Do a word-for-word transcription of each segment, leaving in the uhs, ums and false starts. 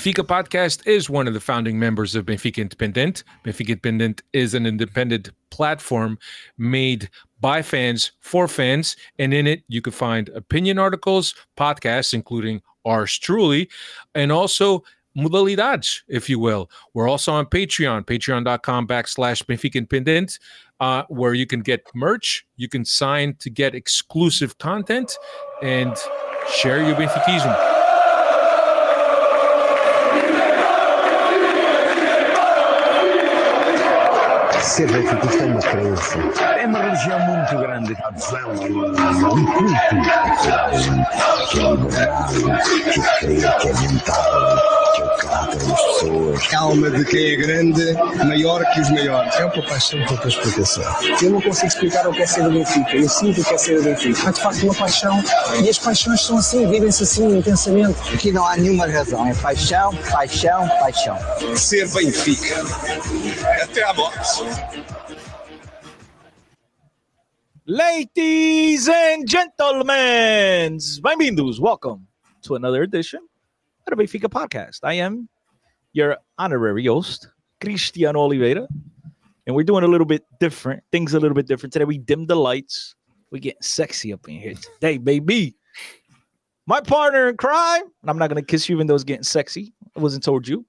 Benfica Podcast is one of the founding members of Benfica Independent. Benfica Independent is an independent platform made by fans for fans, and in it you can find opinion articles, podcasts, including ours truly, and also modalidades, if you will. We're also on Patreon, patreon.com backslash Benfica Independent, uh, where you can get merch, you can sign to get exclusive content, and share your Benfiquismo. Ser benfiquista é uma crença, é uma religião muito grande, a adesão, um culto que é liberado, que crê, que é mental, que é o caráter das pessoas. Calma de quem é grande, maior que os maiores. É uma paixão por outra explicação. Eu não consigo explicar o que é ser o Benfica, eu sinto o que é ser o Benfica. Há de facto uma paixão, e as paixões são assim, vivem-se assim intensamente. Aqui não há nenhuma razão, é paixão, paixão, paixão. Ser Benfica, até à morte. Ladies and gentlemen, bem-vindos, welcome to another edition of the Benfica Podcast. I am your honorary host, Cristiano Oliveira, and we're doing a little bit different, things a little bit different today. We dimmed the lights. We get sexy up in here today, baby. My partner in crime, and I'm not going to kiss you even though it's getting sexy. I wasn't told you,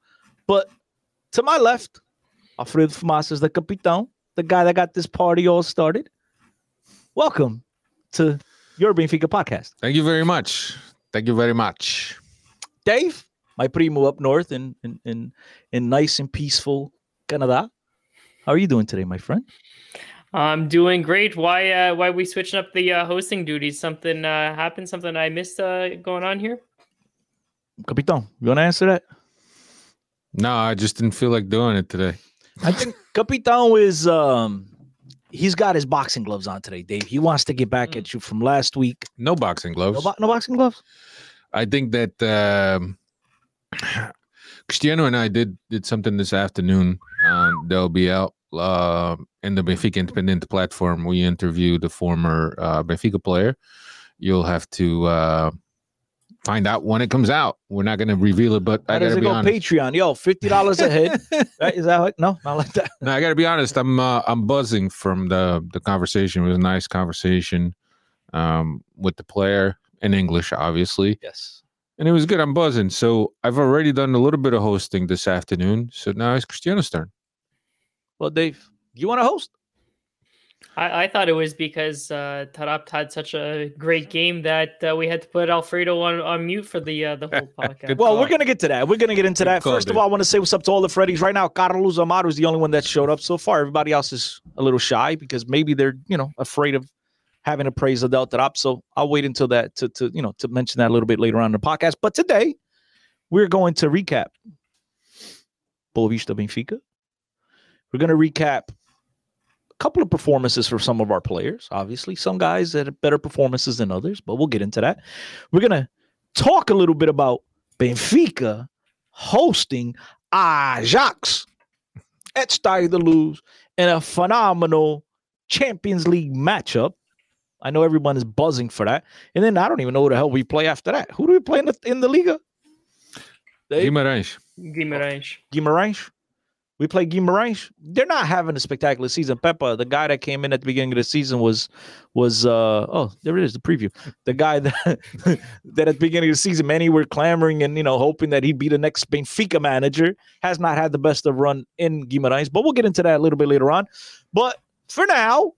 but to my left, Alfred Fumas is the capitão, the guy that got this party all started. Welcome to your Benfica Podcast. Thank you very much. Thank you very much. Dave, my primo up north in in in, in nice and peaceful Canada. How are you doing today, my friend? I'm doing great. Why uh, why we switching up the uh, hosting duties? Something uh, happened, something I missed uh, going on here? Capitão, you want to answer that? No, I just didn't feel like doing it today. I think Capitão is, um, he's got his boxing gloves on today, Dave. He wants to get back mm. at you from last week. No boxing gloves. No, bo- no boxing gloves? I think that um, Cristiano and I did, did something this afternoon. Um, they'll be out uh, in the Benfica Independent platform. We interviewed a former uh, Benfica player. You'll have to... Uh, find out when it comes out. We're not going to reveal it, but I got to be go honest. Patreon, yo, fifty dollars a head. Right? Is that like, no, not like that. No, I got to be honest. I'm uh, I'm buzzing from the the conversation. It was a nice conversation um, with the player in English, obviously. Yes, and it was good. I'm buzzing. So I've already done a little bit of hosting this afternoon. So now it's Cristiano's turn. Well, Dave, you want to host? I, I thought it was because uh, Taarabt had such a great game that uh, we had to put Alfredo on, on mute for the uh, the whole podcast. Well, we're going to get to that. We're going to get into Good that. Call, First dude. of all, I want to say what's up to all the Freddies. Right now, Carlos Amaro is the only one that showed up so far. Everybody else is a little shy because maybe they're, you know, afraid of having to praise Adel Taarabt. So I'll wait until that to, to, you know, to mention that a little bit later on in the podcast. But today, we're going to recap Boavista Benfica. We're going to recap couple of performances for some of our players, obviously. Some guys that have better performances than others, but we'll get into that. We're going to talk a little bit about Benfica hosting Ajax at Estádio da Luz in a phenomenal Champions League matchup. I know everyone is buzzing for that. And then I don't even know who the hell we play after that. Who do we play in the, in the Liga? They, Guimarães. Guimarães. Guimarães. We play Guimarães. They're not having a spectacular season. Pepa, the guy that came in at the beginning of the season was, was uh, oh, there it is, the preview. The guy that, that at the beginning of the season, many were clamoring and, you know, hoping that he'd be the next Benfica manager, has not had the best of run in Guimarães. But we'll get into that a little bit later on. But for now,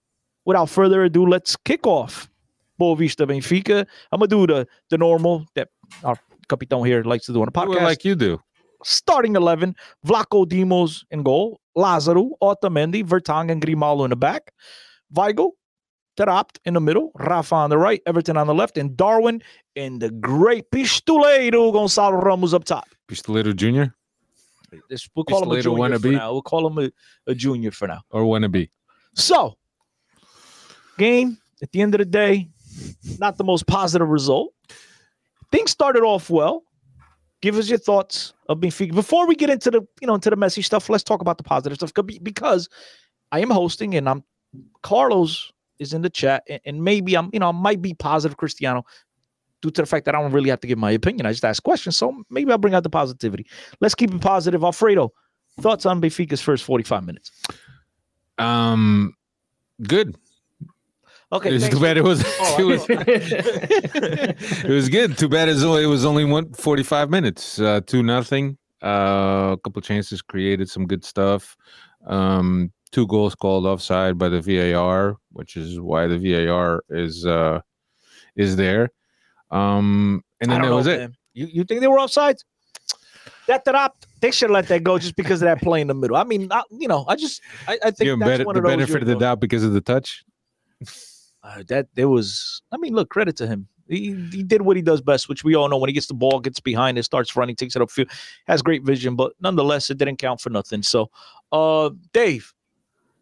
without further ado, let's kick off Boavista Benfica. I'm going to do the, the normal that our Capitão here likes to do on the podcast. Like you do. Starting eleven, Vlachodimos in goal, Lázaro, Otamendi, Vertonghen, and Grimaldo in the back, Weigl, Taarabt in the middle, Rafa on the right, Everton on the left, and Darwin and the great Pistoleiro Gonçalo Ramos up top. Pistoleiro Junior? This, we'll call Pistoleiro him a junior wannabe. For now. We'll call him a, a junior for now. Or wannabe. So, game, at the end of the day, not the most positive result. Things started off well. Give us your thoughts of Benfica. Before we get into the, you know, into the messy stuff, let's talk about the positive stuff. Because I am hosting and I'm Carlos is in the chat and maybe I'm, you know, I might be positive Cristiano due to the fact that I don't really have to give my opinion. I just ask questions, so maybe I'll bring out the positivity. Let's keep it positive. Alfredo, thoughts on Benfica's first forty-five minutes? Um, good. Okay, too bad it was. Oh, it, was it was good. Too bad it was only, it was only one forty-five minutes. Uh, two nothing. Uh, a couple chances created, some good stuff. Um, two goals called offside by the V A R, which is why the V A R is uh is there. Um, and then that was it. You you think they were offside? That Taarabt, they should let that go just because of that play in the middle. I mean, I, you know, I just I, I think that's better, one of the those. Benefit of the doubt because of the touch. Uh, that there was, I mean, look, credit to him. He, he did what he does best, which we all know. When he gets the ball, gets behind it, starts running, takes it upfield, has great vision. But nonetheless, it didn't count for nothing. So, uh, Dave,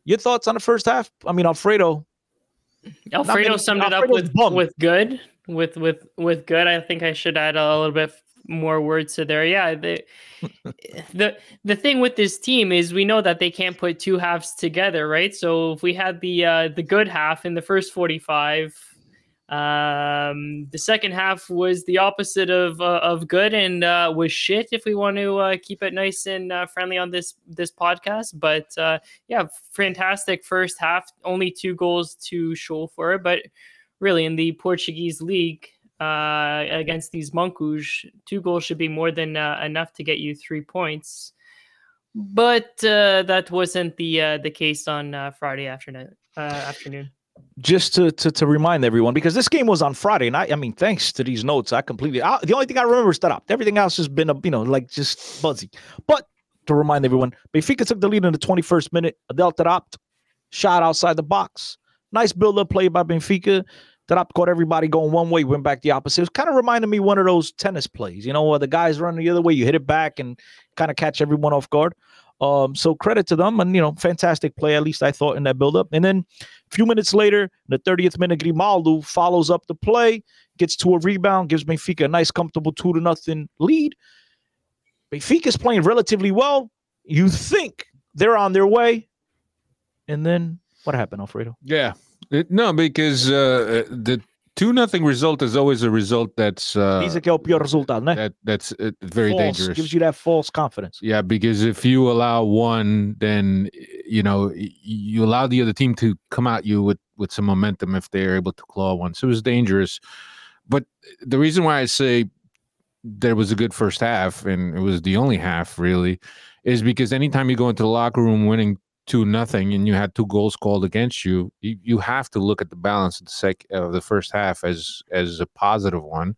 your thoughts on the first half? I mean, Alfredo. Alfredo many, summed Alfredo's it up with bummed. with good, with with with good. I think I should add a little bit more words to there. Yeah, the the the thing with this team is we know that they can't put two halves together, right? So if we had the uh, the good half in the first forty-five, um, the second half was the opposite of uh, of good and uh, was shit. If we want to uh, keep it nice and uh, friendly on this this podcast, but uh, yeah, fantastic first half. Only two goals to show for it, but really in the Portuguese league. Uh, against these Moncos, two goals should be more than uh, enough to get you three points, but uh, that wasn't the uh, the case on uh, Friday afternoon. Uh, afternoon. Just to, to to remind everyone, because this game was on Friday, and I, I mean, thanks to these notes, I completely. I, the only thing I remember is Taarabt. Everything else has been a, you know, like just buzzy. But to remind everyone, Benfica took the lead in the twenty-first minute. Adel Taarabt shot outside the box. Nice build-up play by Benfica. Taarabt caught everybody going one way, went back the opposite. It was kind of reminding me one of those tennis plays, you know, where the guys run the other way, you hit it back and kind of catch everyone off guard. Um, so credit to them, and, you know, fantastic play, at least I thought, in that build-up. And then a few minutes later, the thirtieth minute, Grimaldo follows up the play, gets to a rebound, gives Benfica a nice, comfortable two to nothing lead. Benfica's playing relatively well. You think they're on their way. And then what happened, Alfredo? Yeah. No, because uh, the two nothing result is always a result that's uh, that, that's uh, very false. Dangerous. Gives you that false confidence. Yeah, because if you allow one, then, you know, you allow the other team to come at you with, with some momentum if they're able to claw one. So it was dangerous. But the reason why I say there was a good first half, and it was the only half really, is because anytime you go into the locker room winning two nothing, and you had two goals called against you, you, you have to look at the balance of the, sec- of the first half as as a positive one.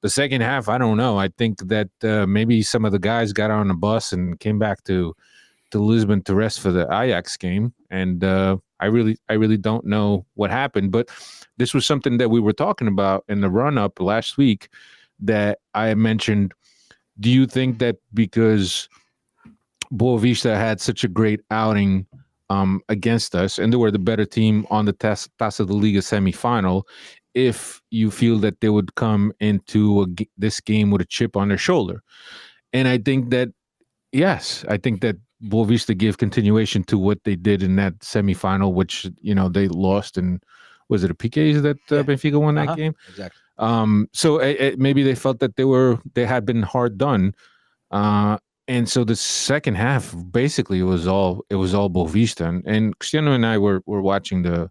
The second half, I don't know. I think that uh, maybe some of the guys got on the bus and came back to to Lisbon to rest for the Ajax game, and uh, I really I really don't know what happened. But this was something that we were talking about in the run-up last week that I mentioned. Do you think that because Boavista had such a great outing um, against us, and they were the better team on the Taça de Liga semifinal, if you feel that they would come into a, this game with a chip on their shoulder? And I think that, yes, I think that Boavista gave continuation to what they did in that semifinal, which, you know, they lost in, was it a P Ks that uh, yeah. Benfica won that uh-huh. game? Exactly. Um, so it, it, maybe they felt that they were, they had been hard done. Uh, And so the second half basically it was all it was all Boavista, and, and Cristiano and I were were watching the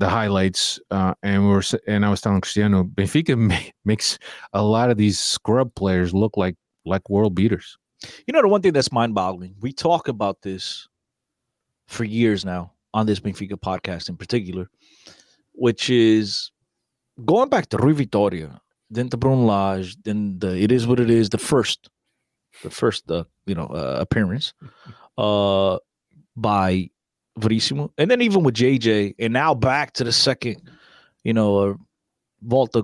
the highlights, uh, and we were and I was telling Cristiano, Benfica ma- makes a lot of these scrub players look like like world beaters. You know, the one thing that's mind boggling, we talk about this for years now on this Benfica podcast in particular, which is going back to Rui Vitória, then to Bruno Lage, then the it is what it is, the first. The first, uh, you know, uh, appearance uh, by Veríssimo. And then even with J J, and now back to the second, you know, uh, Volta,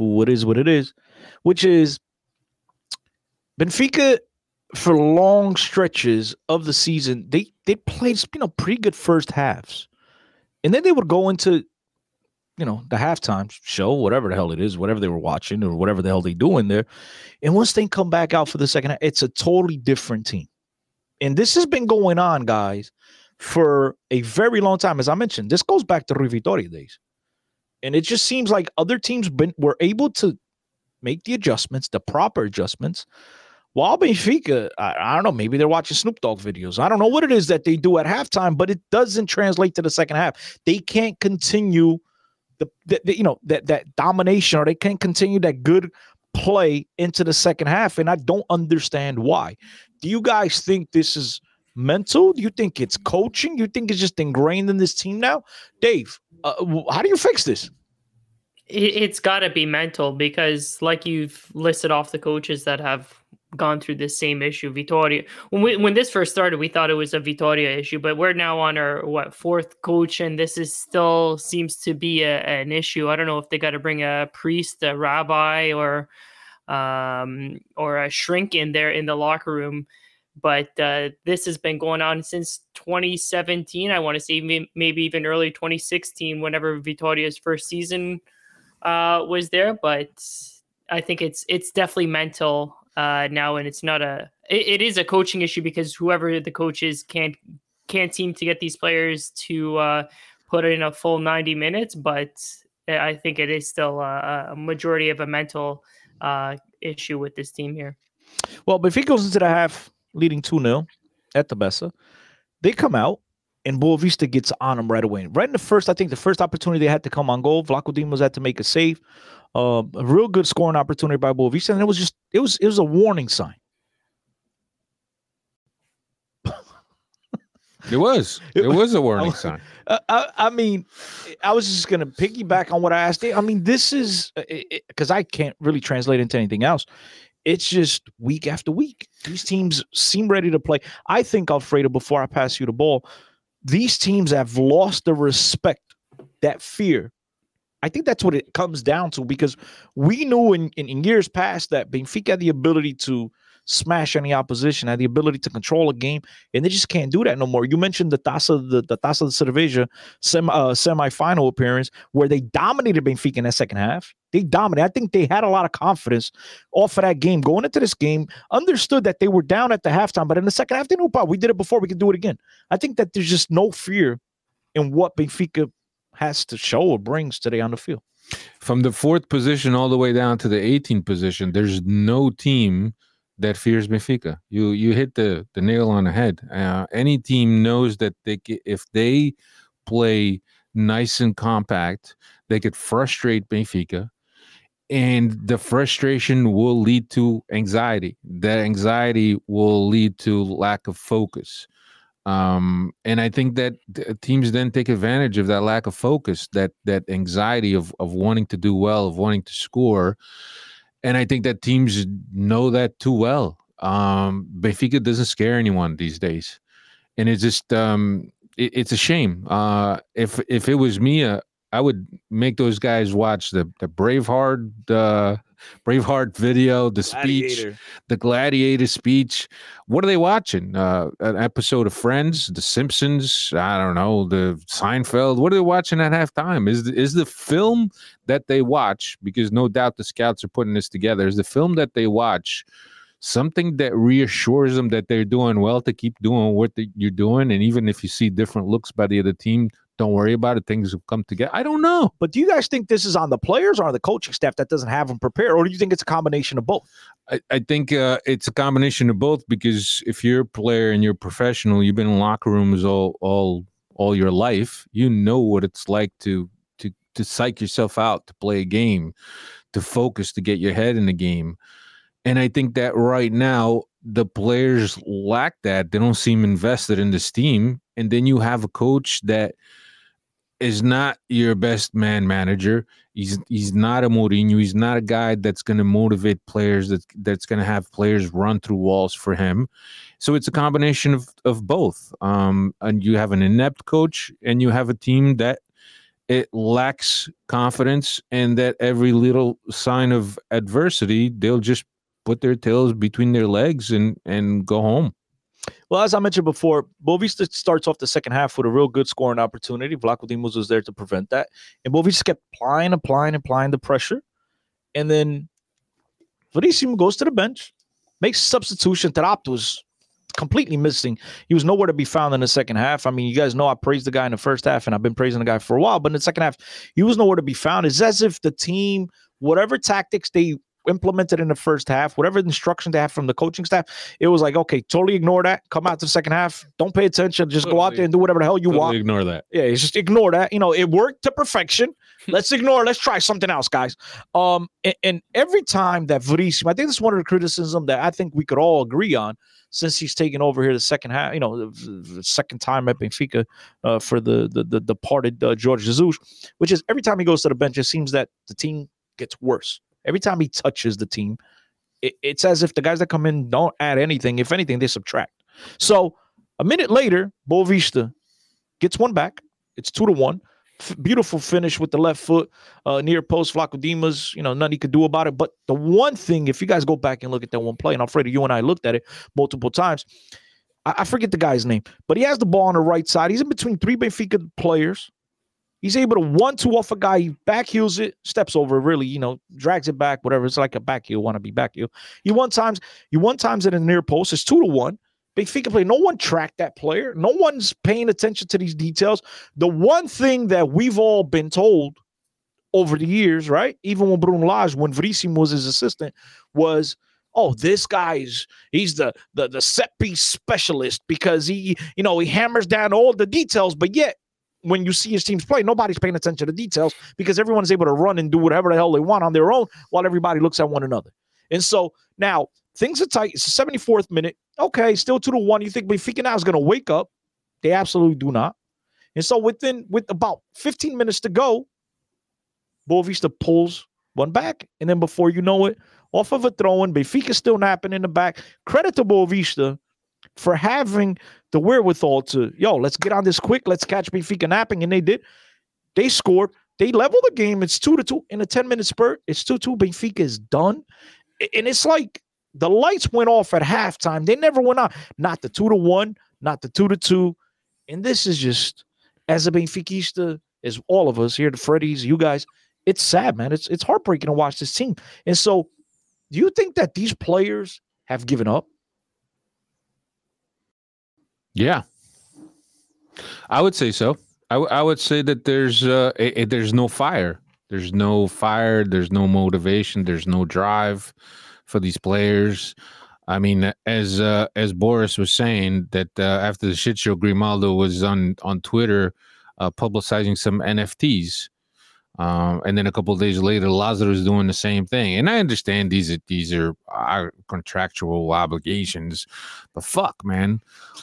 what is what it is, which is Benfica, for long stretches of the season, they, they played, you know, pretty good first halves. And then they would go into, you know, the halftime show, whatever the hell it is, whatever they were watching or whatever the hell they do in there. And once they come back out for the second half, it's a totally different team. And this has been going on, guys, for a very long time. As I mentioned, this goes back to Rui Vitória days. And it just seems like other teams been, were able to make the adjustments, the proper adjustments, while Benfica, I, I don't know, maybe they're watching Snoop Dogg videos. I don't know what it is that they do at halftime, but it doesn't translate to the second half. They can't continue the, the, the you know, that that domination, or they can't continue that good play into the second half, and I don't understand why. Do you guys think this is mental? Do you think it's coaching? Do you think it's just ingrained in this team now? Dave, uh, how do you fix this? It's got to be mental, because like you've listed off the coaches that have gone through this same issue. Vitória, when we, when this first started, we thought it was a Vitória issue, but we're now on our what fourth coach, and this is still seems to be a, an issue. I don't know if they got to bring a priest, a rabbi, or um, or a shrink in there in the locker room. But uh, this has been going on since twenty seventeen. I want to say maybe even early twenty sixteen, whenever Vitória's first season uh, was there. But I think it's it's definitely mental. Uh, now, and it's not a, it, it is a coaching issue, because whoever the coach is can't, can't seem to get these players to uh, put in a full ninety minutes, but I think it is still a, a majority of a mental uh, issue with this team here. Well, but if he goes into the half leading two nil at the Bessa, they come out and Boavista gets on them right away. Right in the first, I think the first opportunity they had to come on goal, Vlachodimos had to make a save. Uh, a real good scoring opportunity by Boavista, and it was just it was it was a warning sign. It was it was a warning I, sign. I, I mean, I was just gonna piggyback on what I asked. I mean, this is because I can't really translate into anything else. It's just week after week, these teams seem ready to play. I think, Alfredo, before I pass you the ball, these teams have lost the respect, that fear. I think that's what it comes down to, because we knew in, in, in years past that Benfica had the ability to smash any opposition, had the ability to control a game, and they just can't do that no more. You mentioned the Taça, the, the Taça de Cerveja semi, uh, semifinal appearance where they dominated Benfica in that second half. They dominated. I think they had a lot of confidence off of that game going into this game, understood that they were down at the halftime, but in the second half, they knew, we did it before, we could do it again. I think that there's just no fear in what Benfica has to show or brings today on the field. From the fourth position all the way down to the eighteenth position, there's no team that fears Benfica. You you hit the, the nail on the head. Uh, any team knows that they if they play nice and compact, they could frustrate Benfica, and the frustration will lead to anxiety. That anxiety will lead to lack of focus. Um, and I think that teams then take advantage of that lack of focus, that that anxiety of of wanting to do well, of wanting to score. And I think that teams know that too well. Um, Benfica doesn't scare anyone these days. And it's just, um, it, it's a shame. Uh, if if it was me, uh, I would make those guys watch the, the Braveheart uh, Braveheart video, the speech, Gladiator. the Gladiator speech. What are they watching? Uh, an episode of Friends, The Simpsons, I don't know, the Seinfeld. What are they watching at halftime? Is the, is the film that they watch, because no doubt the scouts are putting this together, is the film that they watch something that reassures them that they're doing well to keep doing what the, you're doing? And even if you see different looks by the other team, don't worry about it. Things will come together. I don't know. But do you guys think this is on the players or on the coaching staff that doesn't have them prepared? Or do you think it's a combination of both? I, I think uh, it's a combination of both, because if you're a player and you're professional, you've been in locker rooms all all all your life. You know what it's like to to to psych yourself out, to play a game, to focus, to get your head in the game. And I think that right now the players lack that. They don't seem invested in this team. And then you have a coach that is not your best man manager. He's he's not a Mourinho. He's not a guy that's going to motivate players, that that's going to have players run through walls for him. So it's a combination of, of both. Um, and you have an inept coach, and you have a team that it lacks confidence, and that every little sign of adversity, they'll just put their tails between their legs and, and go home. Well, as I mentioned before, Boavista starts off the second half with a real good scoring opportunity. Vlachodimos was there to prevent that. And Boavista kept applying, applying, applying the pressure. And then Veríssimo goes to the bench, makes substitution. Taarabt was completely missing. He was nowhere to be found in the second half. I mean, you guys know I praised the guy in the first half, and I've been praising the guy for a while, but in the second half, he was nowhere to be found. It's as if the team, whatever tactics they implemented in the first half, whatever instructions they have from the coaching staff, it was like, okay, totally ignore that. Come out to the second half. Don't pay attention. Just totally, go out there and do whatever the hell you totally want. Ignore that. Yeah, it's just ignore that. You know, it worked to perfection. Let's ignore. Let's try something else, guys. Um, and, and every time that Veríssimo, I think this is one of the criticism that I think we could all agree on since he's taken over here the second half, you know, the second time at Benfica uh, for the the, the departed uh, Jorge Jesus, which is every time he goes to the bench, it seems that the team gets worse. Every time he touches the team, it, it's as if the guys that come in don't add anything. If anything, they subtract. So a minute later, Boavista gets one back. It's two to one. F- beautiful finish with the left foot, uh, near post. Vlachodimos, you know, nothing he could do about it. But the one thing, if you guys go back and look at that one play, and Alfredo, you and I looked at it multiple times. I, I forget the guy's name, but he has the ball on the right side. He's in between three Benfica players. He's able to one-two off a guy. He backheels it, steps over, really, you know, drags it back, whatever. It's like a backheel, want to be backheel. He one times, he one times at a near post. It's two to one. Benfica play. No one tracked that player. No one's paying attention to these details. The one thing that we've all been told over the years, right? Even when Bruno Lage, when Veríssimo was his assistant, was, oh, this guy's he's the the the set piece specialist because he, you know, he hammers down all the details, but yet. When you see his teams play, nobody's paying attention to details because everyone's able to run and do whatever the hell they want on their own while everybody looks at one another. And so now things are tight. It's the seventy-fourth minute. Okay, still two to one. You think Benfica now is going to wake up? They absolutely do not. And so within with about fifteen minutes to go, Boavista pulls one back, and then before you know it, off of a throw-in, Benfica still napping in the back. Credit to Boavista for having the wherewithal to, yo, let's get on this quick. Let's catch Benfica napping. And they did. They scored. They leveled the game. It's two to two in a ten-minute spurt. It's two two. Benfica is done. And it's like the lights went off at halftime. They never went on. Not the two to one, not the two to two. And this is just, as a Benfiquista, as all of us here, the Freddies, you guys, it's sad, man. It's, it's heartbreaking to watch this team. And so do you think that these players have given up? Yeah, I would say so. I, w- I would say that there's uh, a- a- there's no fire. There's no fire. There's no motivation. There's no drive for these players. I mean, as uh, as Boris was saying, that uh, after the shit show, Grimaldo was on, on Twitter uh, publicizing some N F Ts. Um, and then a couple of days later, Lazaro's doing the same thing. And I understand these are, these are our contractual obligations, but fuck, man,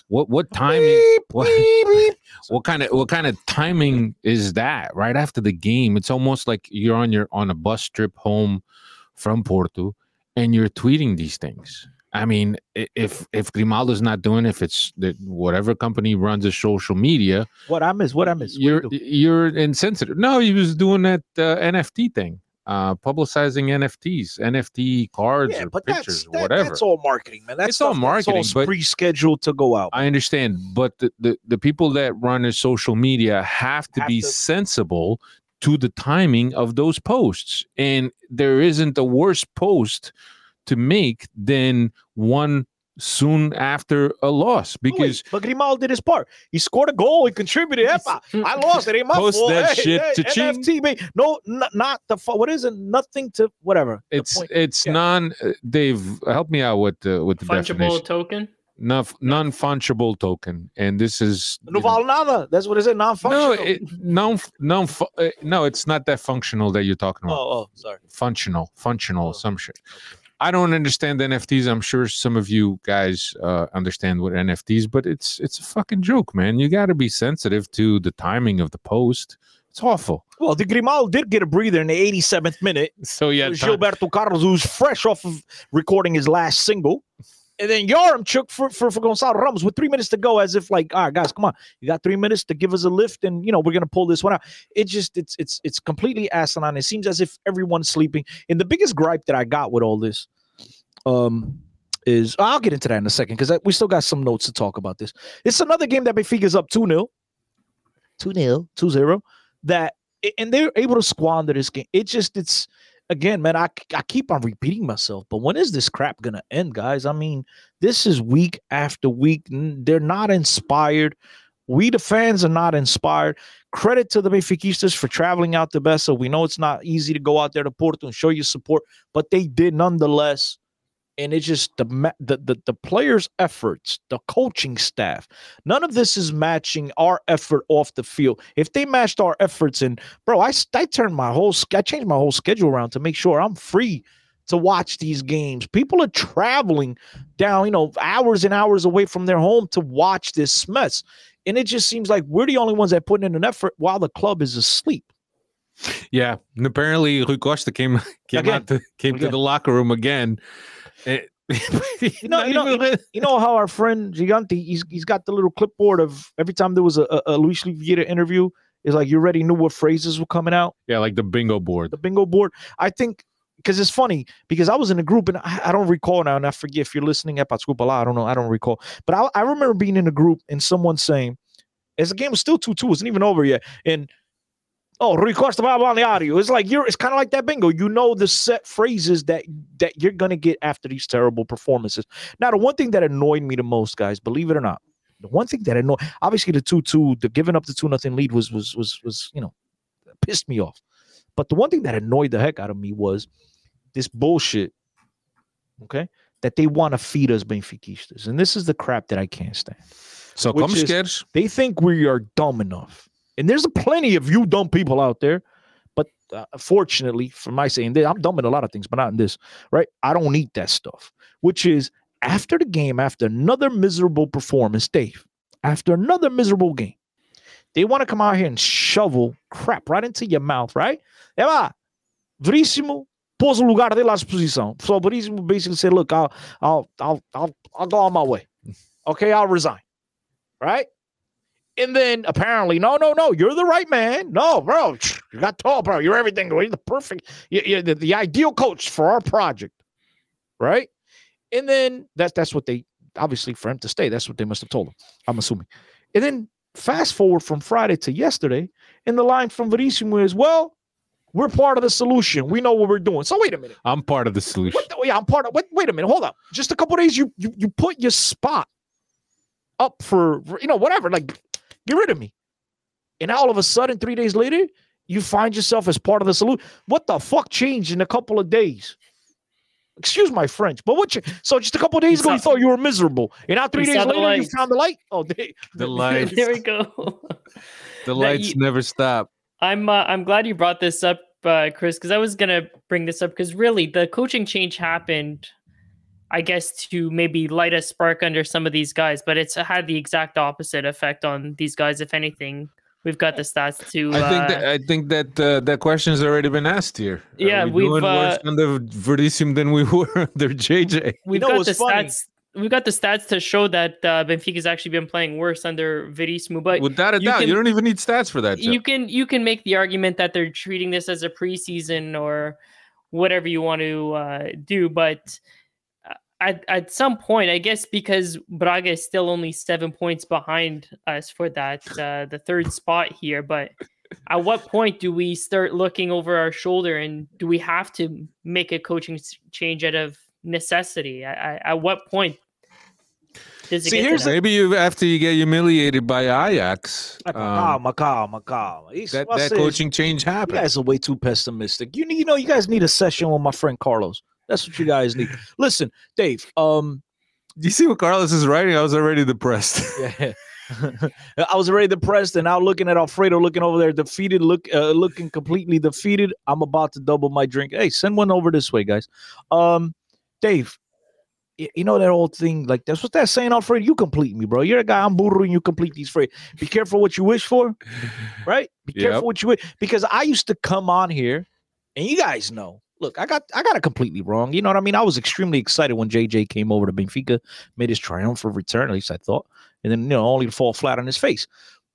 what what timing? Beep, what, beep. what kind of what kind of timing is that? Right after the game, it's almost like you're on your on a bus trip home from Porto, and you're tweeting these things. I mean, if if Grimaldo's not doing, if it's the, whatever company runs a social media, what I miss, what I miss, you're you you're insensitive. No, he was doing that uh, N F T thing, uh, publicizing N F Ts, N F T cards, yeah, or but pictures, that's, that, or whatever. That's all marketing, man. That's it's stuff, all marketing. It's all pre-scheduled to go out. I understand, but the, the, the people that run a social media have to have be to- sensible to the timing of those posts, and there isn't a worse post to make than one soon after a loss, because but Grimaldo did his part. He scored a goal. He contributed. Epa, I lost. It ain't my post fault. That hey, shit hey, to N F T, no, n- not the fu- what is it? Nothing to whatever. It's it's yeah. non. Uh, Dave, help me out with the with the fungible definition. Token. Non non fungible token, and this is no val nada. That's what it is. Non functional. No, it, non non uh, no. It's not that functional that you're talking about. Oh, oh sorry. Functional, functional, oh. some shit. Okay. I don't understand N F Ts. I'm sure some of you guys uh, understand what N F Ts, but it's it's a fucking joke, man. You got to be sensitive to the timing of the post. It's awful. Well, the Grimaldo did get a breather in the eighty-seventh minute. So yeah, Gilberto Carlos, who's fresh off of recording his last single, and then Yarmchuk for, for for Gonçalo Ramos with three minutes to go, as if like, all right, guys, come on, you got three minutes to give us a lift, and you know we're gonna pull this one out. It just it's it's it's completely asinine. It seems as if everyone's sleeping. And the biggest gripe that I got with all this, um, is I'll get into that in a second because we still got some notes to talk about this. It's another game that Benfica's up two nil, two nil, two zero, that and they're able to squander this game. It just it's again, man, I, I keep on repeating myself, but when is this crap going to end, guys? I mean, this is week after week. They're not inspired. We, the fans, are not inspired. Credit to the Benfiquistas for traveling out to Bessa. We know it's not easy to go out there to Porto and show your support, but they did nonetheless. And it's just the, the the the players' efforts, the coaching staff. None of this is matching our effort off the field. If they matched our efforts, and bro, I I turned my whole I changed my whole schedule around to make sure I'm free to watch these games. People are traveling down, you know, hours and hours away from their home to watch this mess, and it just seems like we're the only ones that put in an effort while the club is asleep. Yeah, and apparently Rui Costa came came again. out to, came again. to the locker room again. It, you know, you know, you know how our friend Gigante, he's he's got the little clipboard of every time there was a, a, a Luis Oliveira interview, it's like you already knew what phrases were coming out. Yeah, like the bingo board. The bingo board. I think because it's funny because I was in a group and I, I don't recall now, and I forget if you're listening at Patscupala, I don't know, I don't recall, but I I remember being in a group and someone saying, as the game was still two two, it's not even over yet, and oh, Rui Costa va on the audio. It's like you're. It's kind of like that bingo. You know the set phrases that that you're gonna get after these terrible performances. Now, the one thing that annoyed me the most, guys, believe it or not, the one thing that annoyed, obviously the two two, the giving up the two nothing lead was was was was you know, pissed me off. But the one thing that annoyed the heck out of me was this bullshit. Okay, that they want to feed us Benfiquistas, and this is the crap that I can't stand. So come scared. They think we are dumb enough. And there's plenty of you dumb people out there, but uh, fortunately for my saying, this, I'm dumb in a lot of things, but not in this, right? I don't eat that stuff, which is after the game, after another miserable performance, Dave, after another miserable game, they want to come out here and shovel crap right into your mouth, right? É lá, Veríssimo, pôs o lugar dele à disposição. So Veríssimo basically said, look, I'll, I'll, I'll, I'll, I'll go on my way. Okay, I'll resign, right? And then apparently, no, no, no, you're the right man. No, bro, you got tall, bro. You're everything. You're the perfect, you're the, the ideal coach for our project, right? And then that's that's what they, obviously for him to stay, that's what they must have told him, I'm assuming. And then fast forward from Friday to yesterday, and the line from Verissimo is, well, we're part of the solution. We know what we're doing. So wait a minute. I'm part of the solution. What the, yeah, I'm part of, wait, wait a minute, hold up. Just a couple of days, you, you, you put your spot up for, you know, whatever, like, get rid of me. And all of a sudden, three days later, you find yourself as part of the solution. What the fuck changed in a couple of days? Excuse my French, but what? You, so just a couple of days ago, you thought you were miserable. And now three days later, you found the light? Oh, they, the lights. There we go. The lights you, never stop. I'm, uh, I'm glad you brought this up, uh, Chris, because I was going to bring this up because really the coaching change happened, I guess, to maybe light a spark under some of these guys, but it's had the exact opposite effect on these guys. If anything, we've got the stats to. I think uh, that I think that uh, that question's already been asked here. Yeah, Are we we've doing worse uh, under Veríssimo than we were under J J. We know the funny. stats. We've got the stats to show that uh, Benfica's actually been playing worse under Veríssimo. But without a you doubt, can, you don't even need stats for that. Jeff. You can you can make the argument that they're treating this as a preseason or whatever you want to uh, do, but. At, at some point, I guess, because Braga is still only seven points behind us for that, uh, the third spot here. But at what point do we start looking over our shoulder and do we have to make a coaching change out of necessity? I, I, at what point? Does it See, get here's maybe you after you get humiliated by Ajax. Um, calma, calma, calma. That, that coaching change happened. You guys are way too pessimistic. You, you know, you guys need a session with my friend Carlos. That's what you guys need. Listen, Dave. Um, you see what Carlos is writing? I was already depressed. Yeah, I was already depressed, and now looking at Alfredo, looking over there, defeated, look, uh, looking completely defeated. I'm about to double my drink. Hey, send one over this way, guys. Um, Dave, you, you know that old thing, like that's what they're saying, Alfredo. You complete me, bro. You're a guy. I'm burro, and you complete these phrases. Be careful what you wish for, right? Be yep. careful what you wish, because I used to come on here, and you guys know. Look, I got I got it completely wrong. You know what I mean? I was extremely excited when J J came over to Benfica, made his triumphant return, at least I thought, and then, you know, only to fall flat on his face.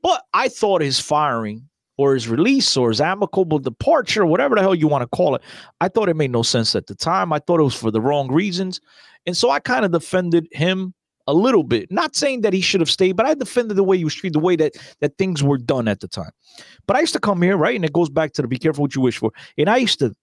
But I thought his firing or his release or his amicable departure, whatever the hell you want to call it, I thought it made no sense at the time. I thought it was for the wrong reasons. And so I kind of defended him a little bit. Not saying that he should have stayed, but I defended the way he was treated, the way that, that things were done at the time. But I used to come here, right, and it goes back to the be careful what you wish for. And I used to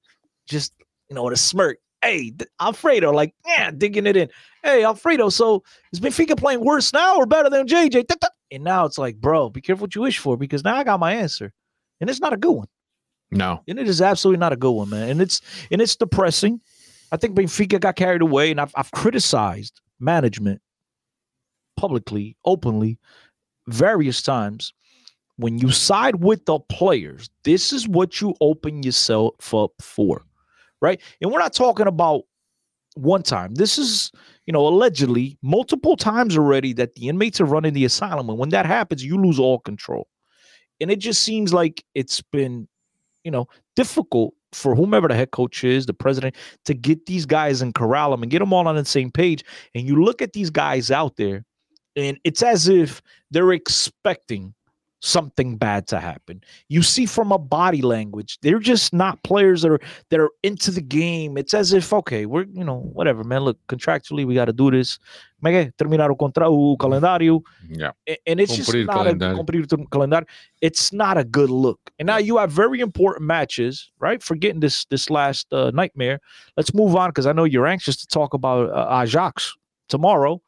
just, you know, with a smirk. Hey, Alfredo, like, yeah, digging it in. Hey, Alfredo, so is Benfica playing worse now or better than J J? And now it's like, bro, be careful what you wish for, because now I got my answer. And it's not a good one. No. And it is absolutely not a good one, man. And it's and it's depressing. I think Benfica got carried away, and I've, I've criticized management publicly, openly, various times. When you side with the players, this is what you open yourself up for, right? And we're not talking about one time. This is, you know, allegedly multiple times already that the inmates are running the asylum. And when that happens, you lose all control. And it just seems like it's been, you know, difficult for whomever the head coach is, the president, to get these guys and corral them and get them all on the same page. And you look at these guys out there, and it's as if they're expecting something bad to happen. You see from a body language, they're just not players that are that are into the game. It's as if, okay, we're, you know, whatever, man. Look, contractually, we got to do this. Terminar o contrato, o calendario. Yeah. And it's just not a, it's not a good look. And now you have very important matches, right? Forgetting this this last uh, nightmare. Let's move on, because I know you're anxious to talk about uh, Ajax tomorrow.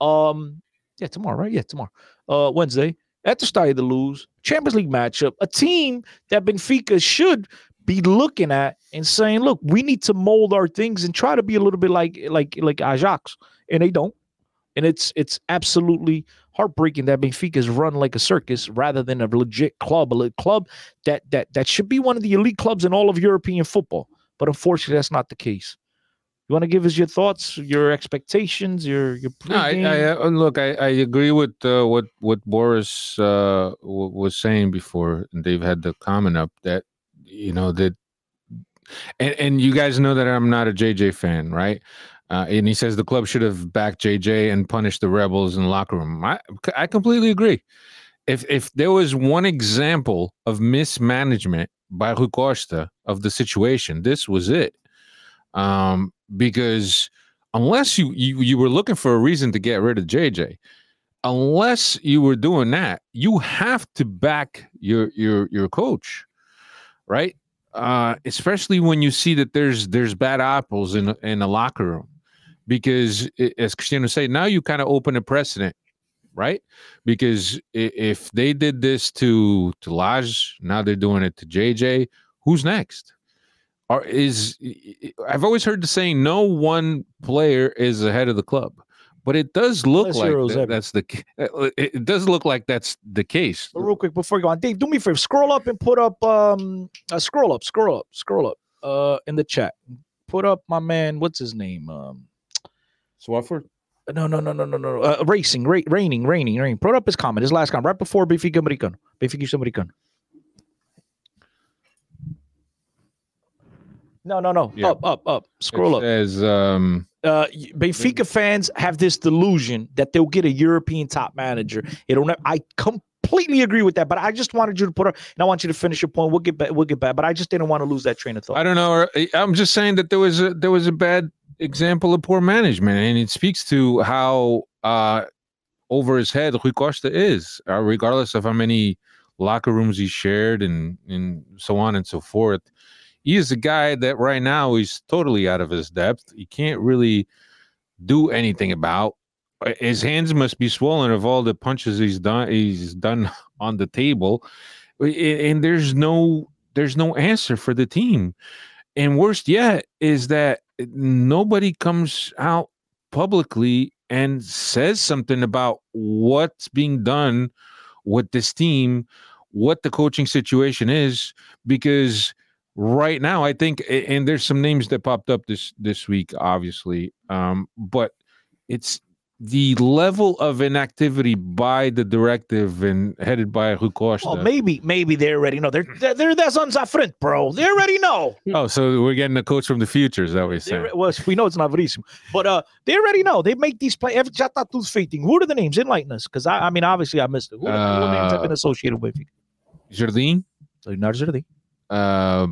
Um, yeah, tomorrow, right? Yeah, tomorrow. Uh, Wednesday. At the Estádio da Luz, Champions League matchup, a team that Benfica should be looking at and saying, look, we need to mold our things and try to be a little bit like like like Ajax. And they don't. And it's it's absolutely heartbreaking that Benfica is run like a circus rather than a legit club, a club that that that should be one of the elite clubs in all of European football. But unfortunately, that's not the case. You want to give us your thoughts, your expectations, your your pre-game? No, I, I, look, I, I agree with uh, what what Boris uh, w was saying before, and Dave had the comment up that, you know, that, and and you guys know that I'm not a J J fan, right? Uh, and he says the club should have backed J J and punished the rebels in the locker room. I I completely agree. If if there was one example of mismanagement by Rui Costa of the situation, this was it. Um, because unless you, you, you were looking for a reason to get rid of J J, unless you were doing that, you have to back your, your, your coach, right? Uh, especially when you see that there's, there's bad apples in, in the locker room, because it, as Cristiano said, now you kind of open a precedent, right? Because if they did this to, to Lage, now they're doing it to J J, who's next? Are, is I've always heard the saying, no one player is ahead of the club, but it does look Unless like that, that's the it does look like that's the case. But real quick before you go on, Dave, do me a favor, scroll up and put up um uh, scroll up, scroll up, scroll up uh in the chat. Put up my man, what's his name? Um, Swafford. No, no, no, no, no, no. Uh, racing, ra raining, raining, raining. Put up his comment, his last comment, right before Benfica Americano. Benfica Americano. No, no, no. Yeah. Up, up, up. Scroll it says, up. Um, uh, Benfica fans have this delusion that they'll get a European top manager. It'll never, I completely agree with that, but I just wanted you to put up, and I want you to finish your point. We'll get back. We'll get back. But I just didn't want to lose that train of thought. I don't know. I'm just saying that there was a, there was a bad example of poor management, and it speaks to how uh, over his head Rui Costa is, uh, regardless of how many locker rooms he shared and and so on and so forth. He is a guy that right now he's totally out of his depth. He can't really do anything about. His hands must be swollen of all the punches he's done. He's done on the table, and there's no there's no answer for the team. And worst yet is that nobody comes out publicly and says something about what's being done with this team, what the coaching situation is, because right now, I think, and there's some names that popped up this this week, obviously, um, but it's the level of inactivity by the directive and headed by Rui Costa. Well, maybe, maybe they already know. They're they're that's on Zafrent, bro. They already know. Oh, so we're getting a coach from the future, is that what you're saying? Well, we know it's not Veríssimo, but uh, they already know. They make these play. Every Jatatu's fating. Who are the names? Enlighten us, because I, I mean, obviously, I missed it. Who are the uh, names have been associated with you? Jardim, not Jardim. Uh,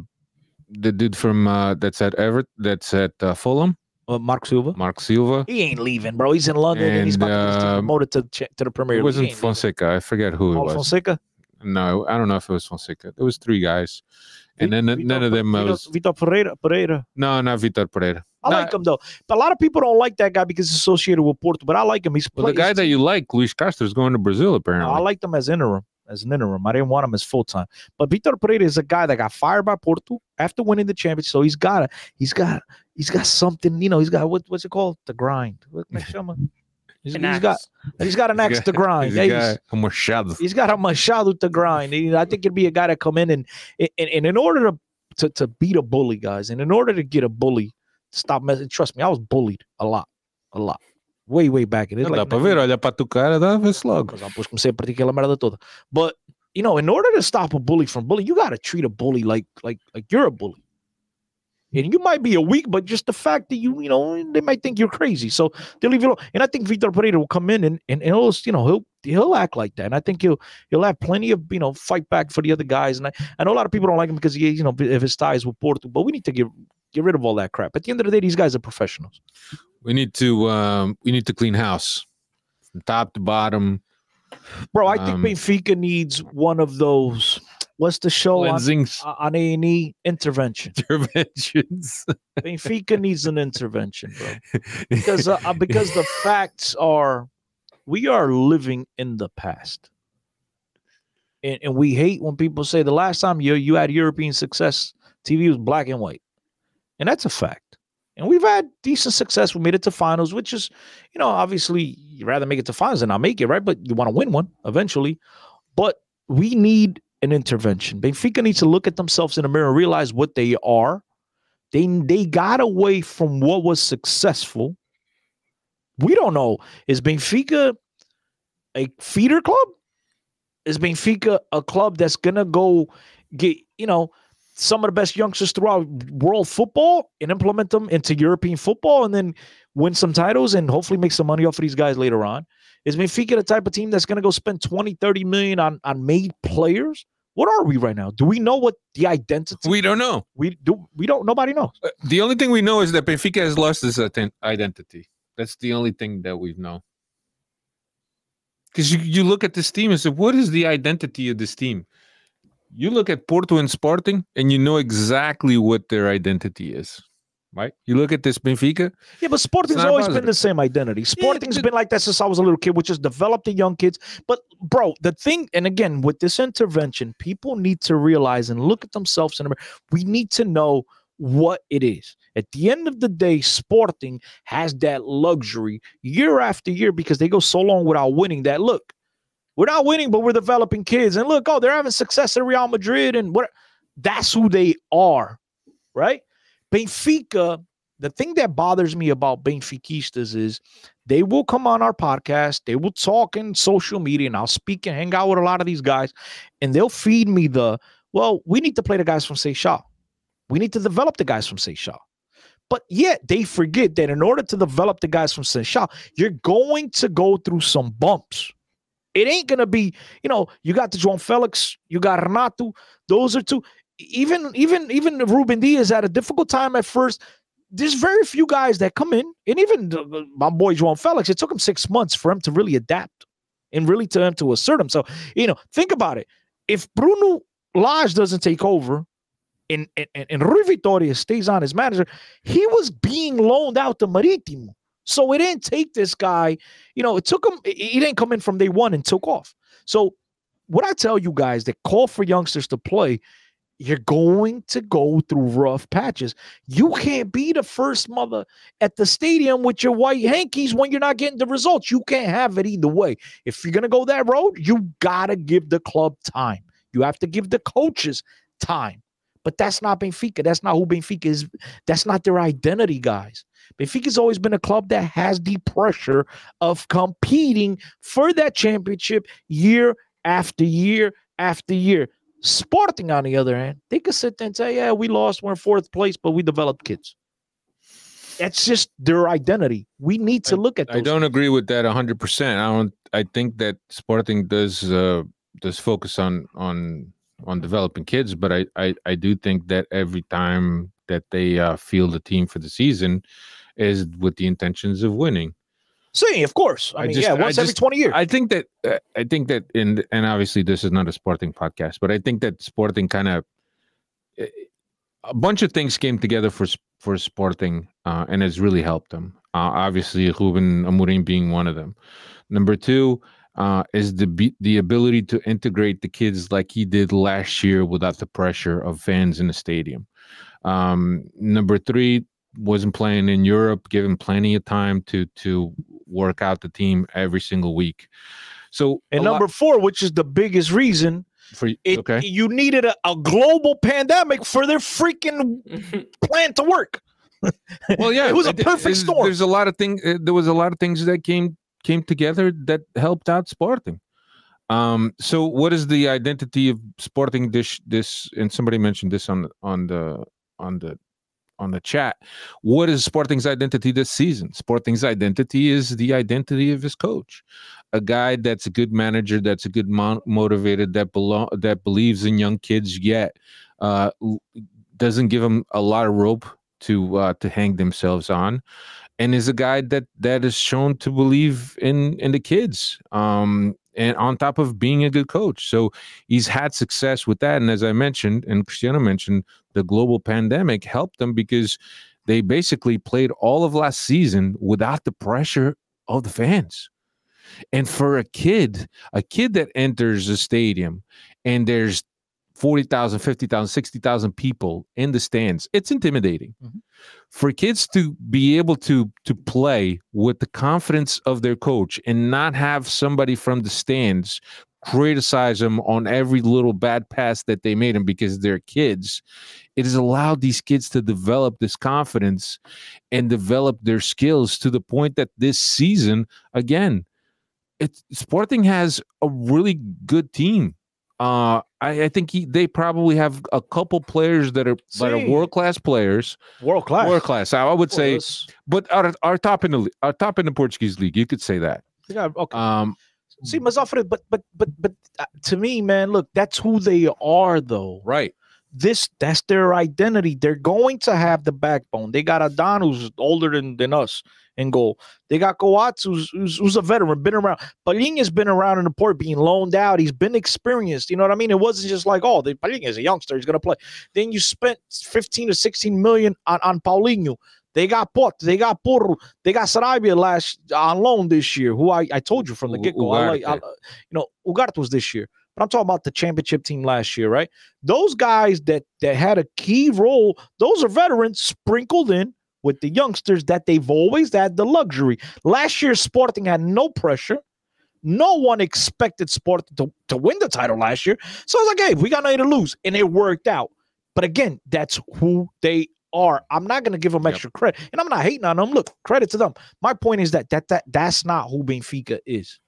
The dude from uh, that's at Everett, that's at uh, Fulham. Uh, Mark Silva. Mark Silva. He ain't leaving, bro. He's in London and, and he's about to get promoted to, to the Premier League. It wasn't Fonseca. I forget who oh, it was. Fonseca? No, I don't know if it was Fonseca. There was three guys. and then Vitor, none of them. Vitor, was, Vitor Pereira, Pereira. No, not Vitor Pereira. I no, like him though. But a lot of people don't like that guy because he's associated with Porto. But I like him. He's well, the guy that you like, Luis Castro, is going to Brazil apparently. No, I liked him as interim, as an interim. I didn't want him as full time. But Vitor Pereira is a guy that got fired by Porto after winning the championship. So he's got a, he's got, he's got something. You know, he's got what, what's it called? The grind. He's, he's got he's got an axe to grind. He's, yeah, he's, got a he's got a machado to grind. He, I think it'd be a guy to come in and and, and in order to, to to beat a bully, guys, and in order to get a bully, stop messing. Trust me, I was bullied a lot, a lot, way way back. It is like, dá ver, olha para tu cara, dá ver slug. Comecei a praticar a merda toda. But you know, in order to stop a bully from bullying, you got to treat a bully like like like you're a bully. And you might be a weak, but just the fact that you, you know, they might think you're crazy. So they'll leave you alone. And I think Vitor Pereira will come in and, and, and he'll, you know, he'll, he'll act like that. And I think he'll, he'll have plenty of, you know, fight back for the other guys. And I, I know a lot of people don't like him because he, you know, if his ties with Porto, but we need to get, get rid of all that crap. At the end of the day, these guys are professionals. We need to, um, we need to clean house from top to bottom. Bro, I um, think Benfica needs one of those. What's the show on, on A and E? Intervention. Interventions. Benfica needs an intervention, bro. Because, uh, because the facts are, we are living in the past. And, and we hate when people say the last time you, you had European success, T V was black and white. And that's a fact. And we've had decent success. We made it to finals, which is, you know, obviously, you'd rather make it to finals than not make it, right? But you want to win one eventually. But we need an intervention. Benfica needs to look at themselves in the mirror and realize what they are. They, they got away from what was successful. We don't know. Is Benfica a feeder club? Is Benfica a club that's going to go get, you know, some of the best youngsters throughout world football and implement them into European football and then win some titles and hopefully make some money off of these guys later on? Is Benfica the type of team that's going to go spend twenty, thirty million on, on made players? What are we right now? Do we know what the identity? We don't know. We do. We don't. Nobody knows. The only thing we know is that Benfica has lost its identity. That's the only thing that we know. Because you, you look at this team and say, what is the identity of this team? You look at Porto and Sporting and you know exactly what their identity is. Right? You look at this Benfica. Yeah, but Sporting's always positive. been the same identity. Sporting's yeah, been like that since I was a little kid, which is develop the young kids. But, bro, the thing, and again, with this intervention, people need to realize and look at themselves in the mirror. We need to know what it is. At the end of the day, Sporting has that luxury year after year because they go so long without winning that, look, we're not winning, but we're developing kids. And look, oh, they're having success at Real Madrid. And what? That's who they are, right? Benfica, the thing that bothers me about Benfiquistas is they will come on our podcast, they will talk in social media, and I'll speak and hang out with a lot of these guys, and they'll feed me the, well, we need to play the guys from Seixal. We need to develop the guys from Seixal. But yet they forget that in order to develop the guys from Seixal, you're going to go through some bumps. It ain't going to be, you know, you got the João Félix, you got Renato, those are two. Even even even Ruben Dias had a difficult time at first. There's very few guys that come in, and even the, my boy João Félix, it took him six months for him to really adapt and really to him to assert himself. So, you know, think about it. If Bruno Lage doesn't take over and, and, and Rui Vitória stays on as manager, he was being loaned out to Marítimo. So it didn't take this guy, you know, it took him, he didn't come in from day one and took off. So what I tell you guys that call for youngsters to play, you're going to go through rough patches. You can't be the first mother at the stadium with your white hankies when you're not getting the results. You can't have it either way. If you're going to go that road, you got to give the club time. You have to give the coaches time. But that's not Benfica. That's not who Benfica is. That's not their identity, guys. Benfica's always been a club that has the pressure of competing for that championship year after year after year. Sporting, on the other hand, they could sit there and say, yeah, we lost, we're in fourth place, but we developed kids. That's just their identity. We need to I, look at those. I don't things. agree with that one hundred percent. I don't I think that Sporting does uh, does focus on on on developing kids, but I I, I do think that every time that they uh, field a team for the season is with the intentions of winning. See, of course. I, I mean, just, yeah, once I every just, twenty years. I think that, uh, I think that, in, and obviously this is not a Sporting podcast, but I think that Sporting kind of a bunch of things came together for for Sporting, uh, and it's really helped them. Uh, obviously, Ruben Amorim being one of them. Number two uh, is the the ability to integrate the kids like he did last year without the pressure of fans in the stadium. Um, number three, wasn't playing in Europe, given plenty of time to to work out the team every single week. So, and number lot- four, which is the biggest reason. For, it, okay. You needed a, a global pandemic for their freaking plan to work. Well, yeah, it was a perfect storm. There's a lot of things. There was a lot of things that came came together that helped out Sporting. Um, so, what is the identity of Sporting? This, this, and somebody mentioned this on on the on the on the chat. What is Sporting's identity this season? Sporting's identity is the identity of his coach. A guy that's a good manager, that's a good mo- motivated, that belo- that believes in young kids, yet uh, doesn't give them a lot of rope to uh, to hang themselves on, and is a guy that that is shown to believe in in the kids. Um, and on top of being a good coach, so he's had success with that. And as I mentioned, and Cristiano mentioned, the global pandemic helped them because they basically played all of last season without the pressure of the fans. And for a kid, a kid that enters a stadium and there's forty thousand, fifty thousand, sixty thousand people in the stands, it's intimidating. Mm-hmm. For kids to be able to to play with the confidence of their coach and not have somebody from the stands criticize them on every little bad pass that they made them because they're kids, it has allowed these kids to develop this confidence and develop their skills to the point that this season, again, It's, Sporting has a really good team. Uh, I, I think he, they probably have a couple players that are, that are world class players. World class, world class. I would say, but our, our top in the our top in the Portuguese league, you could say that. Yeah, okay. Um, See, mas Alfred, but but but but uh, to me, man, look, that's who they are, though. Right. This that's their identity. They're going to have the backbone. They got Adan, who's older than than us. In goal, they got Coates, who's, who's, who's a veteran, been around. Paulinho's been around in the port, being loaned out. He's been experienced. You know what I mean? It wasn't just like, oh, Paulinho's a youngster, he's gonna play. Then you spent fifteen to sixteen million on, on Paulinho. They got Porto, they got Porto, they got Sarabia last on loan this year. Who I, I told you from the get go, I like, I, you know, Ugarte was this year, but I'm talking about the championship team last year, right? Those guys that that had a key role, those are veterans sprinkled in with the youngsters that they've always had the luxury. Last year, Sporting had no pressure. No one expected Sporting to, to win the title last year. So I was like, hey, we got nothing to lose. And it worked out. But again, that's who they are. I'm not going to give them extra yep. credit. And I'm not hating on them. Look, credit to them. My point is that, that, that that's not who Benfica is.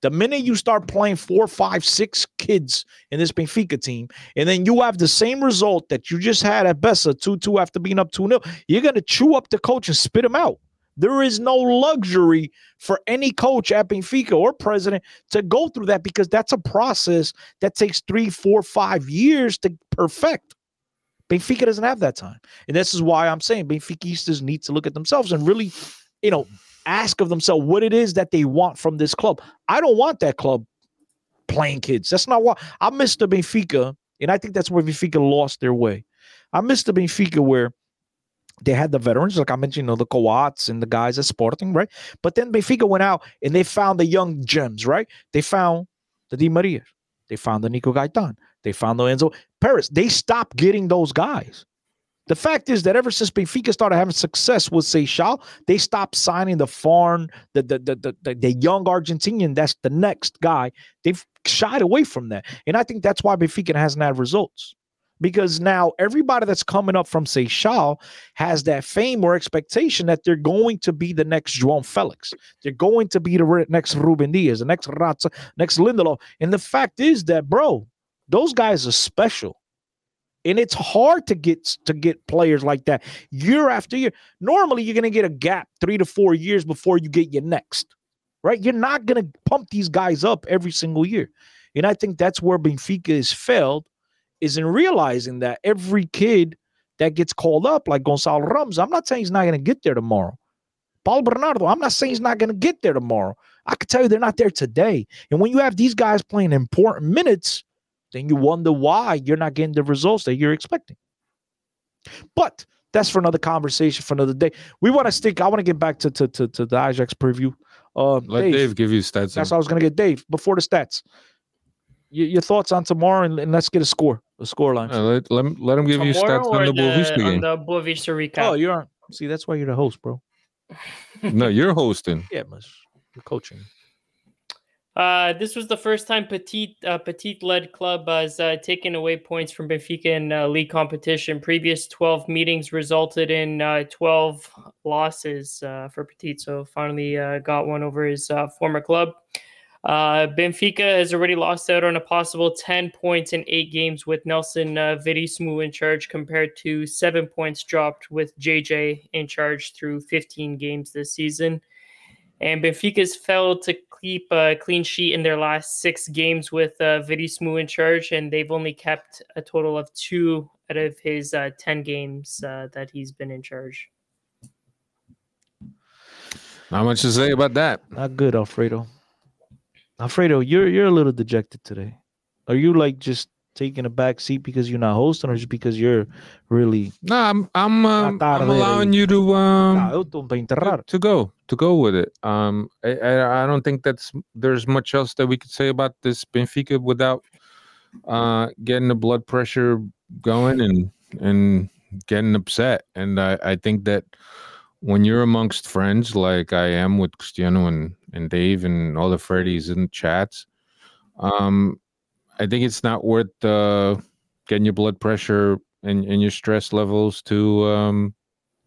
The minute you start playing four, five, six kids in this Benfica team, and then you have the same result that you just had at Bessa, two two after being up two nil, you're going to chew up the coach and spit him out. There is no luxury for any coach at Benfica or president to go through that because that's a process that takes three, four, five years to perfect. Benfica doesn't have that time. And this is why I'm saying Benfiquistas need to look at themselves and really, you know, ask of themselves what it is that they want from this club. I don't want that club playing kids. That's not what I miss the Benfica, and I think that's where Benfica lost their way. I miss the Benfica where they had the veterans, like I mentioned, you know, the Coates and the guys at Sporting, right? But then Benfica went out and they found the young gems, right? They found the Di Maria, they found the Nico Gaetan, they found the Enzo Perez. They stopped getting those guys. The fact is that ever since Benfica started having success with Seixal, they stopped signing the foreign, the the the the, the young Argentinian. That's the next guy. They've shied away from that, and I think that's why Benfica hasn't had results. Because now everybody that's coming up from Seixal has that fame or expectation that they're going to be the next João Félix, they're going to be the next Ruben Dias, the next Ratza, next Lindelof. And the fact is that, bro, those guys are special. And it's hard to get to get players like that year after year. Normally, you're going to get a gap three to four years before you get your next, right? You're not going to pump these guys up every single year. And I think that's where Benfica has failed, is in realizing that every kid that gets called up, like Gonçalo Ramos, I'm not saying he's not going to get there tomorrow. Paulo Bernardo, I'm not saying he's not going to get there tomorrow. I can tell you they're not there today. And when you have these guys playing important minutes, Then you wonder why you're not getting the results that you're expecting. But that's for another conversation, for another day. We want to stick. I want to get back to, to, to, to the Ajax preview. Um, Let Dave, Dave give you stats. That's how I was going to get Dave before the stats. Your, your thoughts on tomorrow, and, and let's get a score, a score line. Yeah, let, let, him, let him give tomorrow you stats on the, the Boavista game. On the Boavista recap. Oh, you aren't. See, that's why you're the host, bro. No, you're hosting. Yeah, but you're coaching. Uh, this was the first time Petit uh, Petit-led club has uh, taken away points from Benfica in uh, league competition. Previous twelve meetings resulted in uh, twelve losses uh, for Petit, so finally uh, got one over his uh, former club. Uh, Benfica has already lost out on a possible ten points in eight games with Nelson uh, Veríssimo in charge, compared to seven points dropped with J J in charge through fifteen games this season. And Benfica's failed to keep a clean sheet in their last six games with uh, Veríssimo in charge, and they've only kept a total of two out of his uh, ten games uh, that he's been in charge. Not much to say about that. Not good, Alfredo. Alfredo, you're you're a little dejected today. Are you like just taking a back seat because you're not hosting, or just because you're really? No, I'm I'm, um, I'm allowing you to um to go to go with it. Um, I I don't think that's there's much else that we could say about this Benfica without uh getting the blood pressure going and and getting upset. And I I think that when you're amongst friends like I am with Cristiano and, and Dave and all the Freddies in chats, um, I think it's not worth uh, getting your blood pressure and, and your stress levels to um,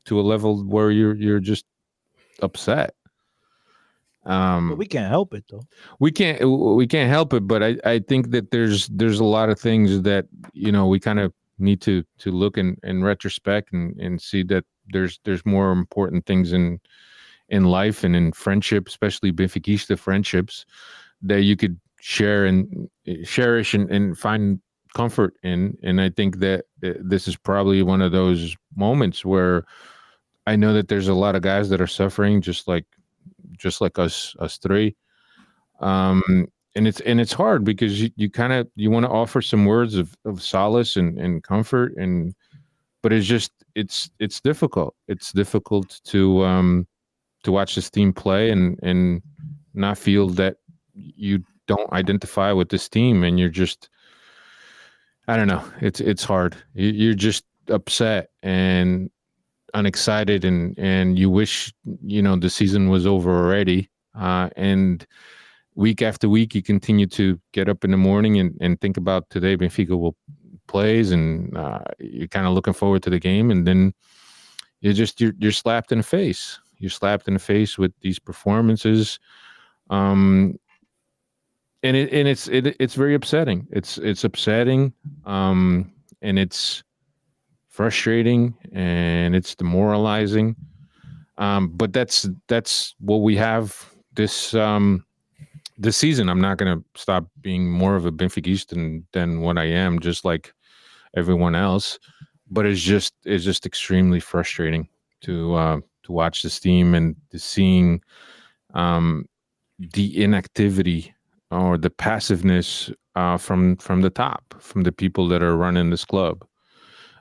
to a level where you're you're just upset. Um, but we can't help it though. We can't we can't help it. But I, I think that there's there's a lot of things that you know we kind of need to to look in, in retrospect and, and see that. There's there's more important things in in life and in friendship, especially Benfica friendships, that you could share and cherish and, and find comfort in. And I think that this is probably one of those moments where I know that there's a lot of guys that are suffering, just like just like us us three. Um, and it's and it's hard because you, you kind of you want to offer some words of, of solace and, and comfort and. But it's just it's it's difficult. It's difficult to um, to watch this team play and and not feel that you don't identify with this team and you're just I don't know. It's it's hard. You're just upset and unexcited and and you wish you know the season was over already. Uh, and week after week, you continue to get up in the morning and, and think about today. Benfica will. Plays and uh, you're kind of looking forward to the game, and then you're just you're you're slapped in the face. You're slapped in the face with these performances, um, and it and it's it, it's very upsetting. It's it's upsetting, um, and it's frustrating and it's demoralizing. Um, but that's that's what we have this um, this season. I'm not going to stop being more of a Benfica than than what I am, just like. Everyone else, but it's just it's just extremely frustrating to uh, to watch this team and to seeing um, the inactivity or the passiveness uh, from from the top, from the people that are running this club,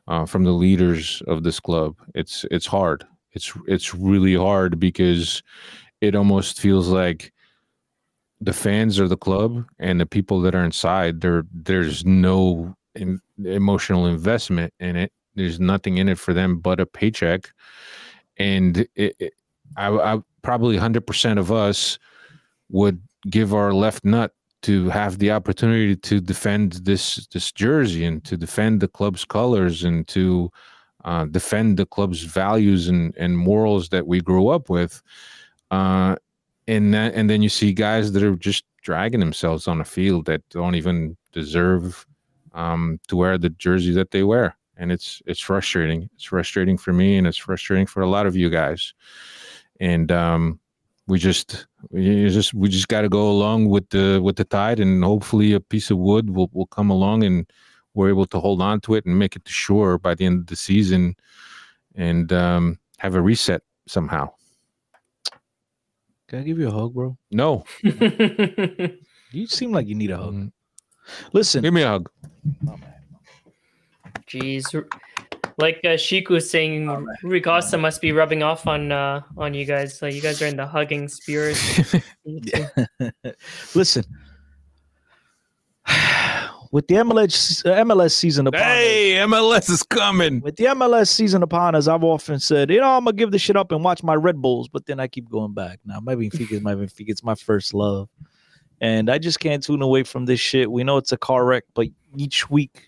uh, from the leaders of this club. It's it's hard. It's it's really hard because it almost feels like the fans are the club and the people that are inside. There there's no. In emotional investment in it. There's nothing in it for them but a paycheck. And it, it, I, I probably one hundred percent of us would give our left nut to have the opportunity to defend this this jersey and to defend the club's colors and to uh, defend the club's values and, and morals that we grew up with. Uh, and that, and then you see guys that are just dragging themselves on a field that don't even deserve Um, to wear the jersey that they wear, and it's it's frustrating. It's frustrating for me, and it's frustrating for a lot of you guys. And um, we just we just we just got to go along with the with the tide, and hopefully a piece of wood will will come along, and we're able to hold on to it and make it to shore by the end of the season, and um, have a reset somehow. Can I give you a hug, bro? No. You seem like you need a hug. Mm-hmm. Listen. Give me a hug. Oh, man. Jeez. Like uh, Chico was saying, oh, Rui Costa must be rubbing off on uh, on you guys. So you guys are in the hugging spirit. Listen. With the M L S, M L S season upon hey, us. Hey, M L S is coming. With the M L S season upon us, I've often said, you know, I'm going to give this shit up and watch my Red Bulls. But then I keep going back. Now, my Benfica is my Benfica. It's my first love. And I just can't tune away from this shit. We know it's a car wreck, but each week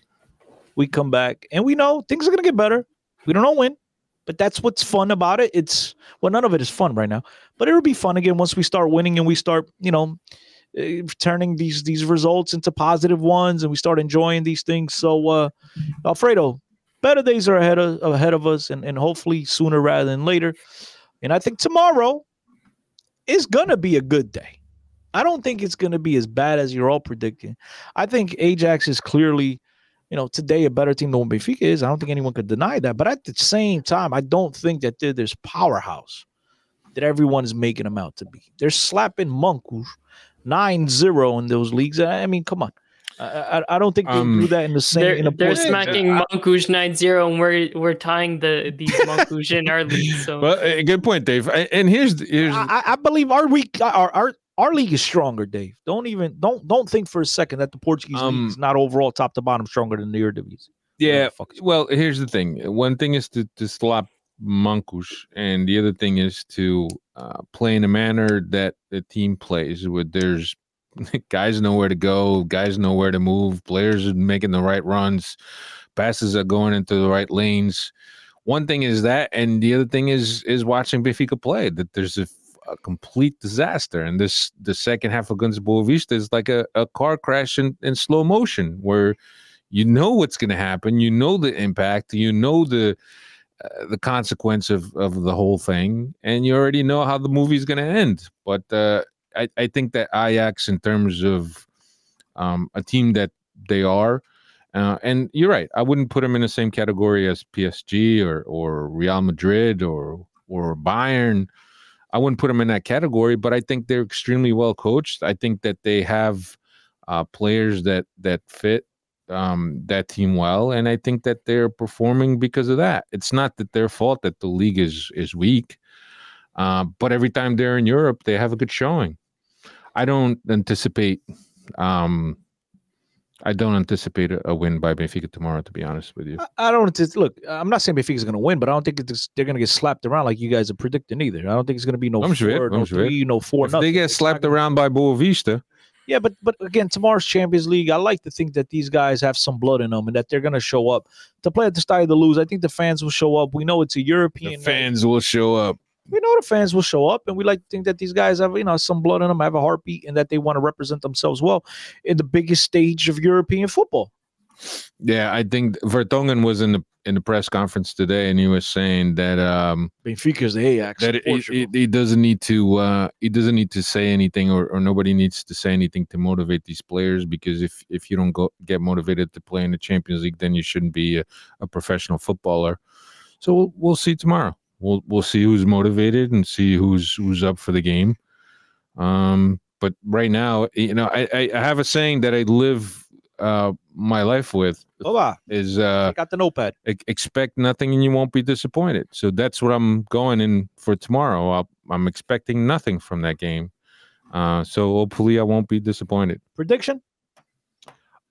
we come back. And we know things are going to get better. We don't know when. But that's what's fun about it. It's well, none of it is fun right now. But it'll be fun again once we start winning and we start, you know, turning these these results into positive ones, and we start enjoying these things. So, uh, Alfredo, better days are ahead of ahead of us, and, and hopefully sooner rather than later. And I think tomorrow is gonna be a good day. I don't think it's gonna be as bad as you're all predicting. I think Ajax is clearly, you know, today a better team than what Benfica is. I don't think anyone could deny that. But at the same time, I don't think that they're this powerhouse that everyone is making them out to be. They're slapping monkus nine zero in those leagues. I mean, come on. I I, I don't think they um, do that in the same. They're, in a they're smacking uh, Monkush nine zero, and we're we're tying the these Monkush in our league. So, well, uh, good point, Dave. I, and here's here's. I, I believe our week our our our league is stronger, Dave. Don't even don't don't think for a second that the Portuguese um, league is not overall top to bottom stronger than the Eredivisie. Yeah. Well, here's the thing. One thing is to to slap Monkush, and the other thing is to uh, play in a manner that the team plays, where there's guys know where to go, guys know where to move, players are making the right runs, passes are going into the right lanes. One thing is that, and the other thing is is watching Benfica play, that there's a, a complete disaster. And this the second half against Boavista is like a, a car crash in, in slow motion, where you know what's going to happen, you know the impact, you know the Uh, the consequence of, of the whole thing, and you already know how the movie's going to end. But uh, I, I think that Ajax, in terms of um, a team that they are, uh, and you're right, I wouldn't put them in the same category as P S G or, or Real Madrid or or Bayern. I wouldn't put them in that category, but I think they're extremely well coached. I think that they have uh, players that, that fit um that team well, and I think that they're performing because of that. It's not that their fault that the league is is weak, uh, but every time they're in Europe they have a good showing. I don't anticipate um I don't anticipate a, a win by Benfica tomorrow, to be honest with you. I, I don't look I'm not saying Benfica's going to win, but I don't think it's, they're going to get slapped around like you guys are predicting either. I don't think it's going to be no I'm sure four, it, I'm no sure three it. no four if nothing. They get slapped around by Boavista. Yeah, but but again, tomorrow's Champions League, I like to think that these guys have some blood in them and that they're going to show up. To play at the Estádio da Luz, I think the fans will show up. We know it's a European The fans night. will show up. We know the fans will show up, and we like to think that these guys have, you know, some blood in them, have a heartbeat, and that they want to represent themselves well in the biggest stage of European football. Yeah, I think Vertonghen was in the in the press conference today, and he was saying that um, Benfica's the Ajax. That it, it, it doesn't need to uh, it doesn't need to say anything, or, or nobody needs to say anything to motivate these players, because if if you don't go get motivated to play in the Champions League, then you shouldn't be a, a professional footballer. So we'll, we'll see tomorrow. We'll we'll see who's motivated and see who's who's up for the game. Um, but right now, you know, I I have a saying that I live uh my life with Hola. is uh I got the notepad. E- expect nothing and you won't be disappointed. So that's what I'm going in for tomorrow. I'll, I'm expecting nothing from that game, uh so hopefully I won't be disappointed. Prediction,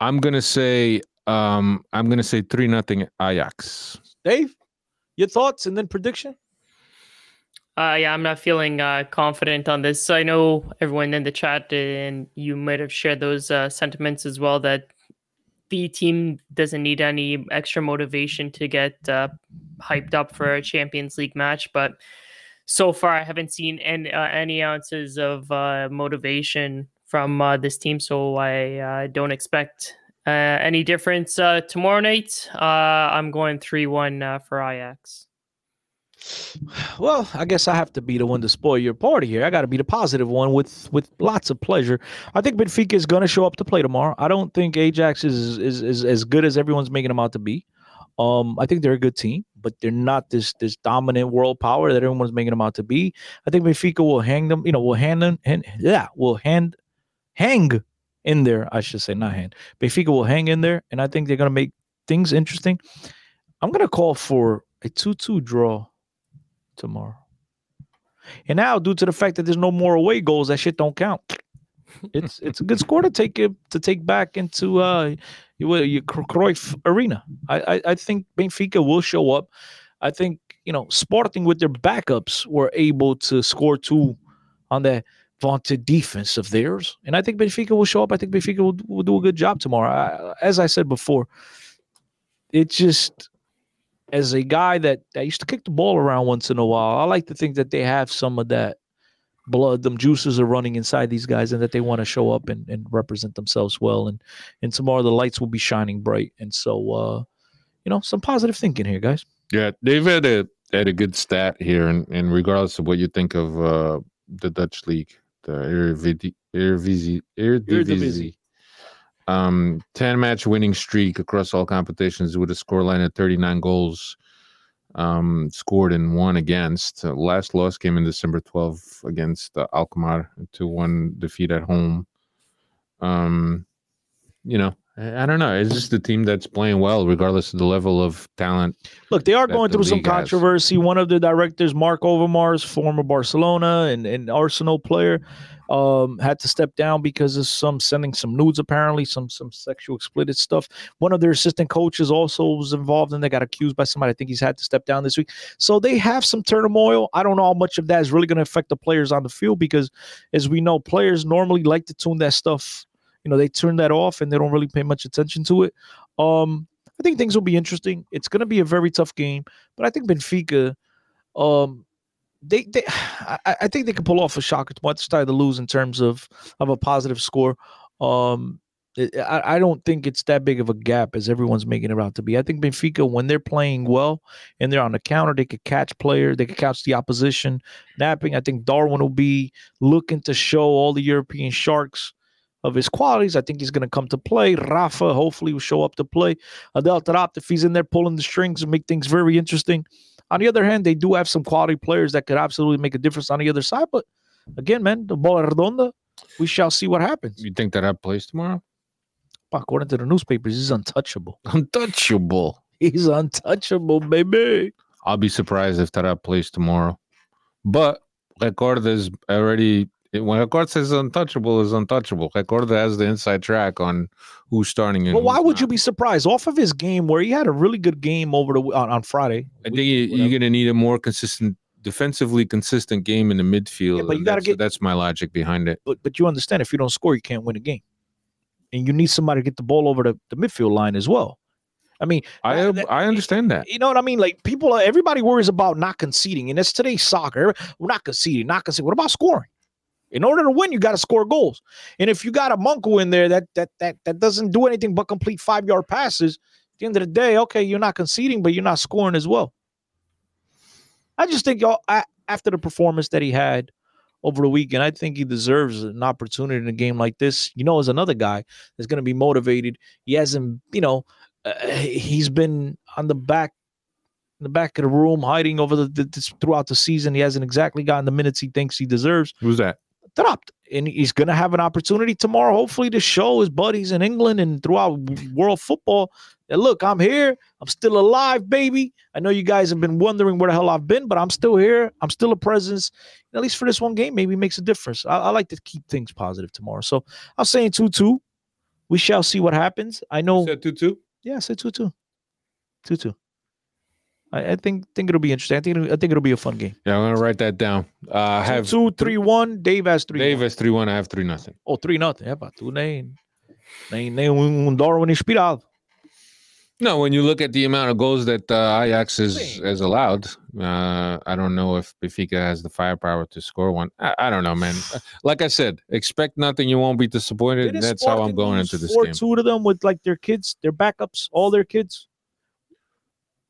I'm gonna say um I'm gonna say three nothing Ajax. Dave, your thoughts and then prediction. Uh, yeah, I'm not feeling uh, confident on this. So I know everyone in the chat, and you might have shared those uh, sentiments as well, that the team doesn't need any extra motivation to get uh, hyped up for a Champions League match. But so far, I haven't seen any, uh, any ounces of uh, motivation from uh, this team. So I uh, don't expect uh, any difference uh, tomorrow night. Uh, I'm going three one uh, for Ajax. Well, I guess I have to be the one to spoil your party here. I got to be the positive one with, with lots of pleasure. I think Benfica is going to show up to play tomorrow. I don't think Ajax is is, is as good as everyone's making them out to be. Um, I think they're a good team, but they're not this this dominant world power that everyone's making them out to be. I think Benfica will hang them, you know, will hand them, hand, yeah, will hand hang in there, I should say, not hand. Benfica will hang in there, and I think they're going to make things interesting. I'm going to call for a two two draw tomorrow. And now, due to the fact that there's no more away goals, that shit don't count. It's it's a good score to take it, to take back into uh, your, your Cruyff Arena. I, I I think Benfica will show up. I think, you know, Sporting with their backups were able to score two on that vaunted defense of theirs. And I think Benfica will show up. I think Benfica will, will do a good job tomorrow. I, as I said before, it just, as a guy that, that used to kick the ball around once in a while, I like to think that they have some of that blood, them juices are running inside these guys, and that they want to show up and, and represent themselves well. And, and tomorrow the lights will be shining bright. And so, uh, you know, some positive thinking here, guys. Yeah, they've had a had a good stat here, and, and regardless of what you think of uh, the Dutch league, the Eredivisie, Eredivisie, Eredivisie. Um, ten match winning streak across all competitions with a scoreline of thirty-nine goals um, scored and one against. Uh, last loss came in December twelfth against uh, Alkmaar, two one defeat at home. Um, you know. I don't know. It's just the team that's playing well, regardless of the level of talent. Look, they are going through some controversy. Has. One of the directors, Mark Overmars, former Barcelona and, and Arsenal player, um, had to step down because of some sending some nudes, apparently, some some sexual explicit stuff. One of their assistant coaches also was involved, and they got accused by somebody. I think he's had to step down this week. So they have some turmoil. I don't know how much of that is really going to affect the players on the field because, as we know, players normally like to tune that stuff. You know, they turn that off and they don't really pay much attention to it. Um, I think things will be interesting. It's going to be a very tough game, but I think Benfica, um, they, they, I, I think they can pull off a shocker. It's time to lose in terms of of a positive score. Um, it, I, I don't think it's that big of a gap as everyone's making it out to be. I think Benfica, when they're playing well and they're on the counter, they could catch player, they could catch the opposition napping. I think Darwin will be looking to show all the European sharks of his qualities. I think he's going to come to play. Rafa, hopefully, will show up to play. Taarabt, if he's in there pulling the strings and make things very interesting. On the other hand, they do have some quality players that could absolutely make a difference on the other side. But again, man, the bola redonda, we shall see what happens. You think Taarabt plays tomorrow? According to the newspapers, he's untouchable. Untouchable. He's untouchable, baby. I'll be surprised if Taarabt plays tomorrow. But Record is already... When Record says untouchable, is untouchable. Record has the inside track on who's starting. And well, why would not. You be surprised? Off of his game, where he had a really good game over the on, on Friday. I think you, you're going to need a more consistent, defensively consistent game in the midfield. Yeah, but you got to get. That's my logic behind it. But but you understand, if you don't score, you can't win a game, and you need somebody to get the ball over the, the midfield line as well. I mean, I that, I understand that. You know what I mean? Like people, everybody worries about not conceding, and that's today's soccer. We're not conceding, not conceding. What about scoring? In order to win, you got to score goals. And if you got a Monku in there that that that that doesn't do anything but complete five-yard passes, at the end of the day, okay, you're not conceding, but you're not scoring as well. I just think, y'all, I, after the performance that he had over the weekend, I think he deserves an opportunity in a game like this. You know, as another guy that's going to be motivated. He hasn't, you know, uh, he's been on the back. In the back of the room, hiding over the, the, the throughout the season. He hasn't exactly gotten the minutes he thinks he deserves. Who's that? Taarabt. And he's going to have an opportunity tomorrow, hopefully, to show his buddies in England and throughout world football that, look, I'm here. I'm still alive, baby. I know you guys have been wondering where the hell I've been, but I'm still here. I'm still a presence. And at least for this one game, maybe it makes a difference. I, I like to keep things positive tomorrow. So I'm saying two two. We shall see what happens. I know. You said two two? Yeah, I said two two. two two. I think think it'll be interesting. I think it'll, I think it'll be a fun game. Yeah, I'm gonna write that down. Uh, I have two, three, one. Dave has three. Dave has three one. I have three nothing. Oh, three nothing. Yeah, but two nem nem nem um Darwin inspirado. No, when you look at the amount of goals that uh, Ajax is has allowed, uh, I don't know if Benfica has the firepower to score one. I, I don't know, man. Like I said, expect nothing. You won't be disappointed. That's how I'm going into this game. Four two to them with like their kids, their backups, all their kids.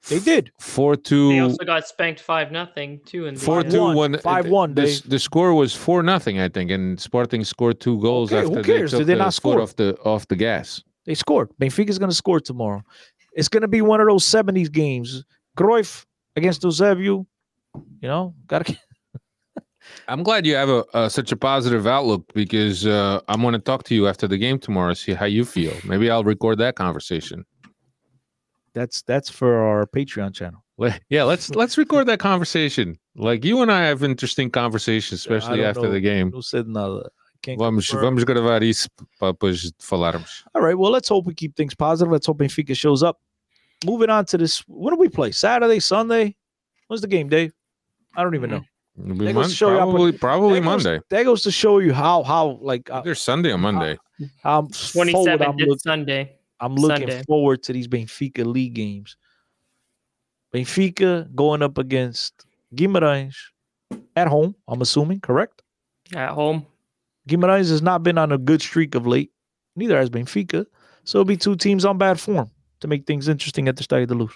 They did four two. They also got spanked five nothing too. In the four two one five one. The, the score was four nothing, I think, and Sporting scored two goals. Okay, after who cares? They took did they the not score off the off the gas? They scored. Benfica's going to score tomorrow. It's going to be one of those seventies games. Cruyff against Eusebio. You know, gotta I'm glad you have a, uh, such a positive outlook, because uh, I'm going to talk to you after the game tomorrow, see how you feel. Maybe I'll record that conversation. That's that's for our Patreon channel. Yeah, let's let's record that conversation. Like, you and I have interesting conversations, especially after know, the game. Não sei de nada. Can't vamos, vamos gravar isso para depois falarmos. All right, well, let's hope we keep things positive. Let's hope Benfica shows up. Moving on to this. When do we play? Saturday, Sunday? When's the game, Dave? I don't even know. It'll be Monday, probably, probably that Monday. Goes, that goes to show you how, how like... Uh, there's Sunday or Monday. I'm twenty-seventh I'm look, Sunday. I'm looking Sunday. forward to these Benfica League games. Benfica going up against Guimarães at home, I'm assuming, correct? At home. Guimarães has not been on a good streak of late. Neither has Benfica. So it'll be two teams on bad form to make things interesting at the Estádio da Luz.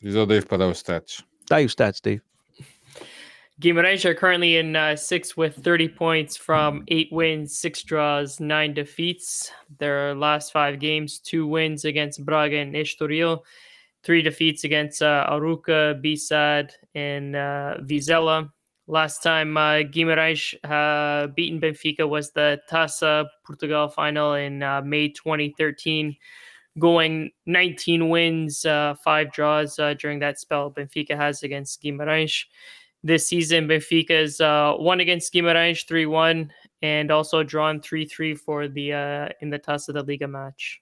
These are Dave Padova stats. Dá os stats, Dave. Guimarães are currently in uh, sixth with thirty points from eight wins, six draws, nine defeats. Their last five games, two wins against Braga and Estoril, three defeats against uh, Arouca, Bissad, and uh, Vizela. Last time uh, Guimarães uh, beaten Benfica was the Taça Portugal final in uh, May twenty thirteen, going nineteen wins, uh, five draws uh, during that spell Benfica has against Guimarães. This season, Benfica's uh, won against Guimarães three one and also drawn three three for the uh, in the Taça da Liga match.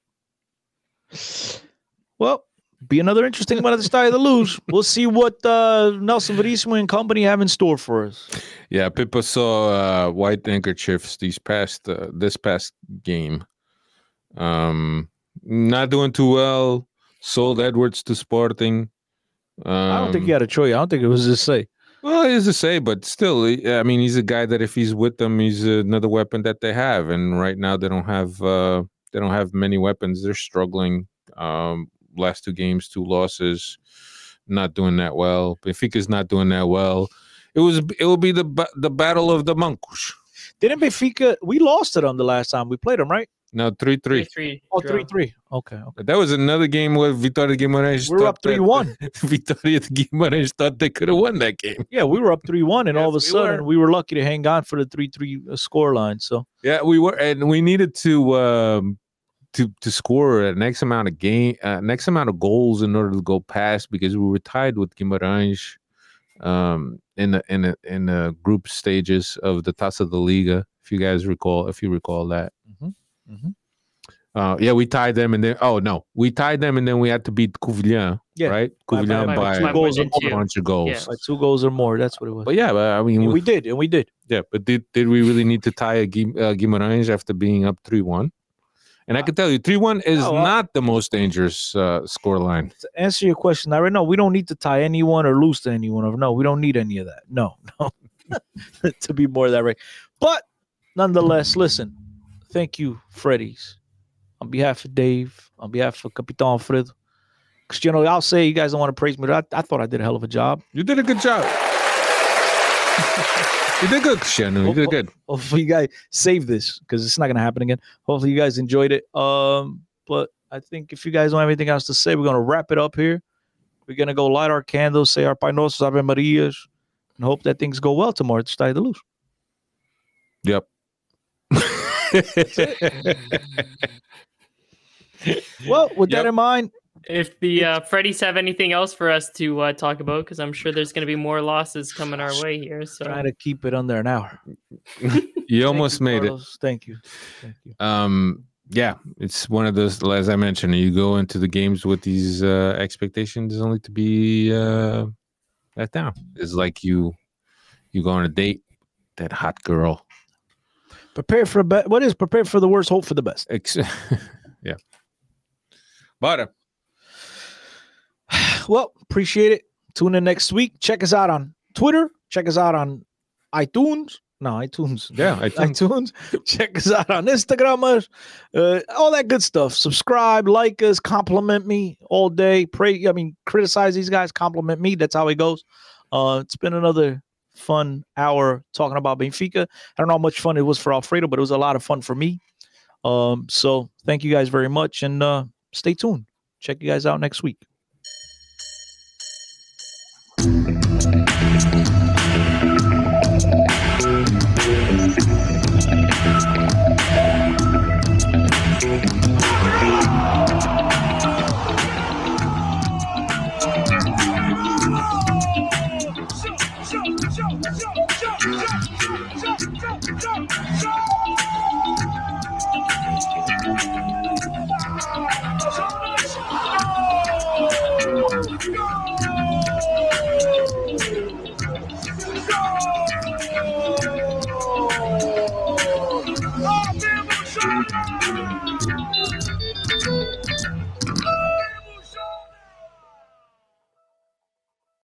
Well, be another interesting one at the Estádio da Luz. We'll see what uh, Nelson Veríssimo and company have in store for us. Yeah, Pippa saw uh, white handkerchiefs these past uh, this past game. Um, not doing too well. Sold Edwards to Sporting. Um, I don't think he had a choice. I don't think it was his say. Well, it is to say, but still, I mean, he's a guy that if he's with them, he's another weapon that they have. And right now, they don't have uh, they don't have many weapons. They're struggling. Um, last two games, two losses, not doing that well. Benfica's not doing that well. It was it will be the the battle of the monks. Didn't Benfica? We lost to them the last time we played them, right? No, three three. three, three oh, three three. Okay, okay. That was another game where Vitória Guimarães. We were up three one. Vitória Guimarães thought they could have won that game. Yeah, we were up three one, and yes, all of a we sudden were. we were lucky to hang on for the three three score line. So yeah, we were, and we needed to um, to to score an X amount of game, uh, an X amount of goals in order to go past, because we were tied with Guimarães um, in the in the, in the group stages of the Taça da Liga. If you guys recall, if you recall that. Mm-hmm. Mm-hmm. Uh, yeah, we tied them, and then oh no, we tied them, and then we had to beat Covilhã, yeah. right? Covilhã by, by, by, by, by two goals or more. bunch of goals, yeah. By two goals or more. That's what it was. But yeah, but, I mean, and we, we did, and we did. Yeah, but did did we really need to tie a Guim, uh, Guimarães after being up three one? And uh, I can tell you, three one is no, uh, not the most dangerous uh, scoreline. To answer your question, I know we don't need to tie anyone or lose to anyone. Or no, we don't need any of that. No, no. To be more that right, but nonetheless, listen. Thank you, Freddy's. On behalf of Dave, on behalf of Capitão Alfredo, Cristiano, I'll say you guys don't want to praise me, but I, I thought I did a hell of a job. You did a good job. You did good, Cristiano. You did good. Hopefully you guys save this, because it's not going to happen again. Hopefully you guys enjoyed it. Um, but I think if you guys don't have anything else to say, we're going to wrap it up here. We're going to go light our candles, say our Pai Nossos, Ave Marias, and hope that things go well tomorrow at the Estádio da Luz. Yep. Well, with yep. that in mind, if the uh, Freddies have anything else for us to uh, talk about, because I'm sure there's going to be more losses coming our way here. So try to keep it under an hour. You almost you, made Carlos. it. Thank you. Thank you. Um, yeah, it's one of those. As I mentioned, you go into the games with these uh, expectations only to be uh, let down. It's like you you go on a date, that hot girl. Prepare for be- what is prepare for the worst, hope for the best. Ex- yeah. But well, appreciate it. Tune in next week. Check us out on Twitter. Check us out on iTunes. No, iTunes. Yeah, iTunes. iTunes. Check us out on Instagram. Uh, all that good stuff. Subscribe, like us, compliment me all day. Pray. I mean, criticize these guys, compliment me. That's how it goes. Uh, it's been another fun hour talking about Benfica. I don't know how much fun it was for Alfredo, but it was a lot of fun for me. Um, so thank you guys very much, and uh, stay tuned. Check you guys out next week.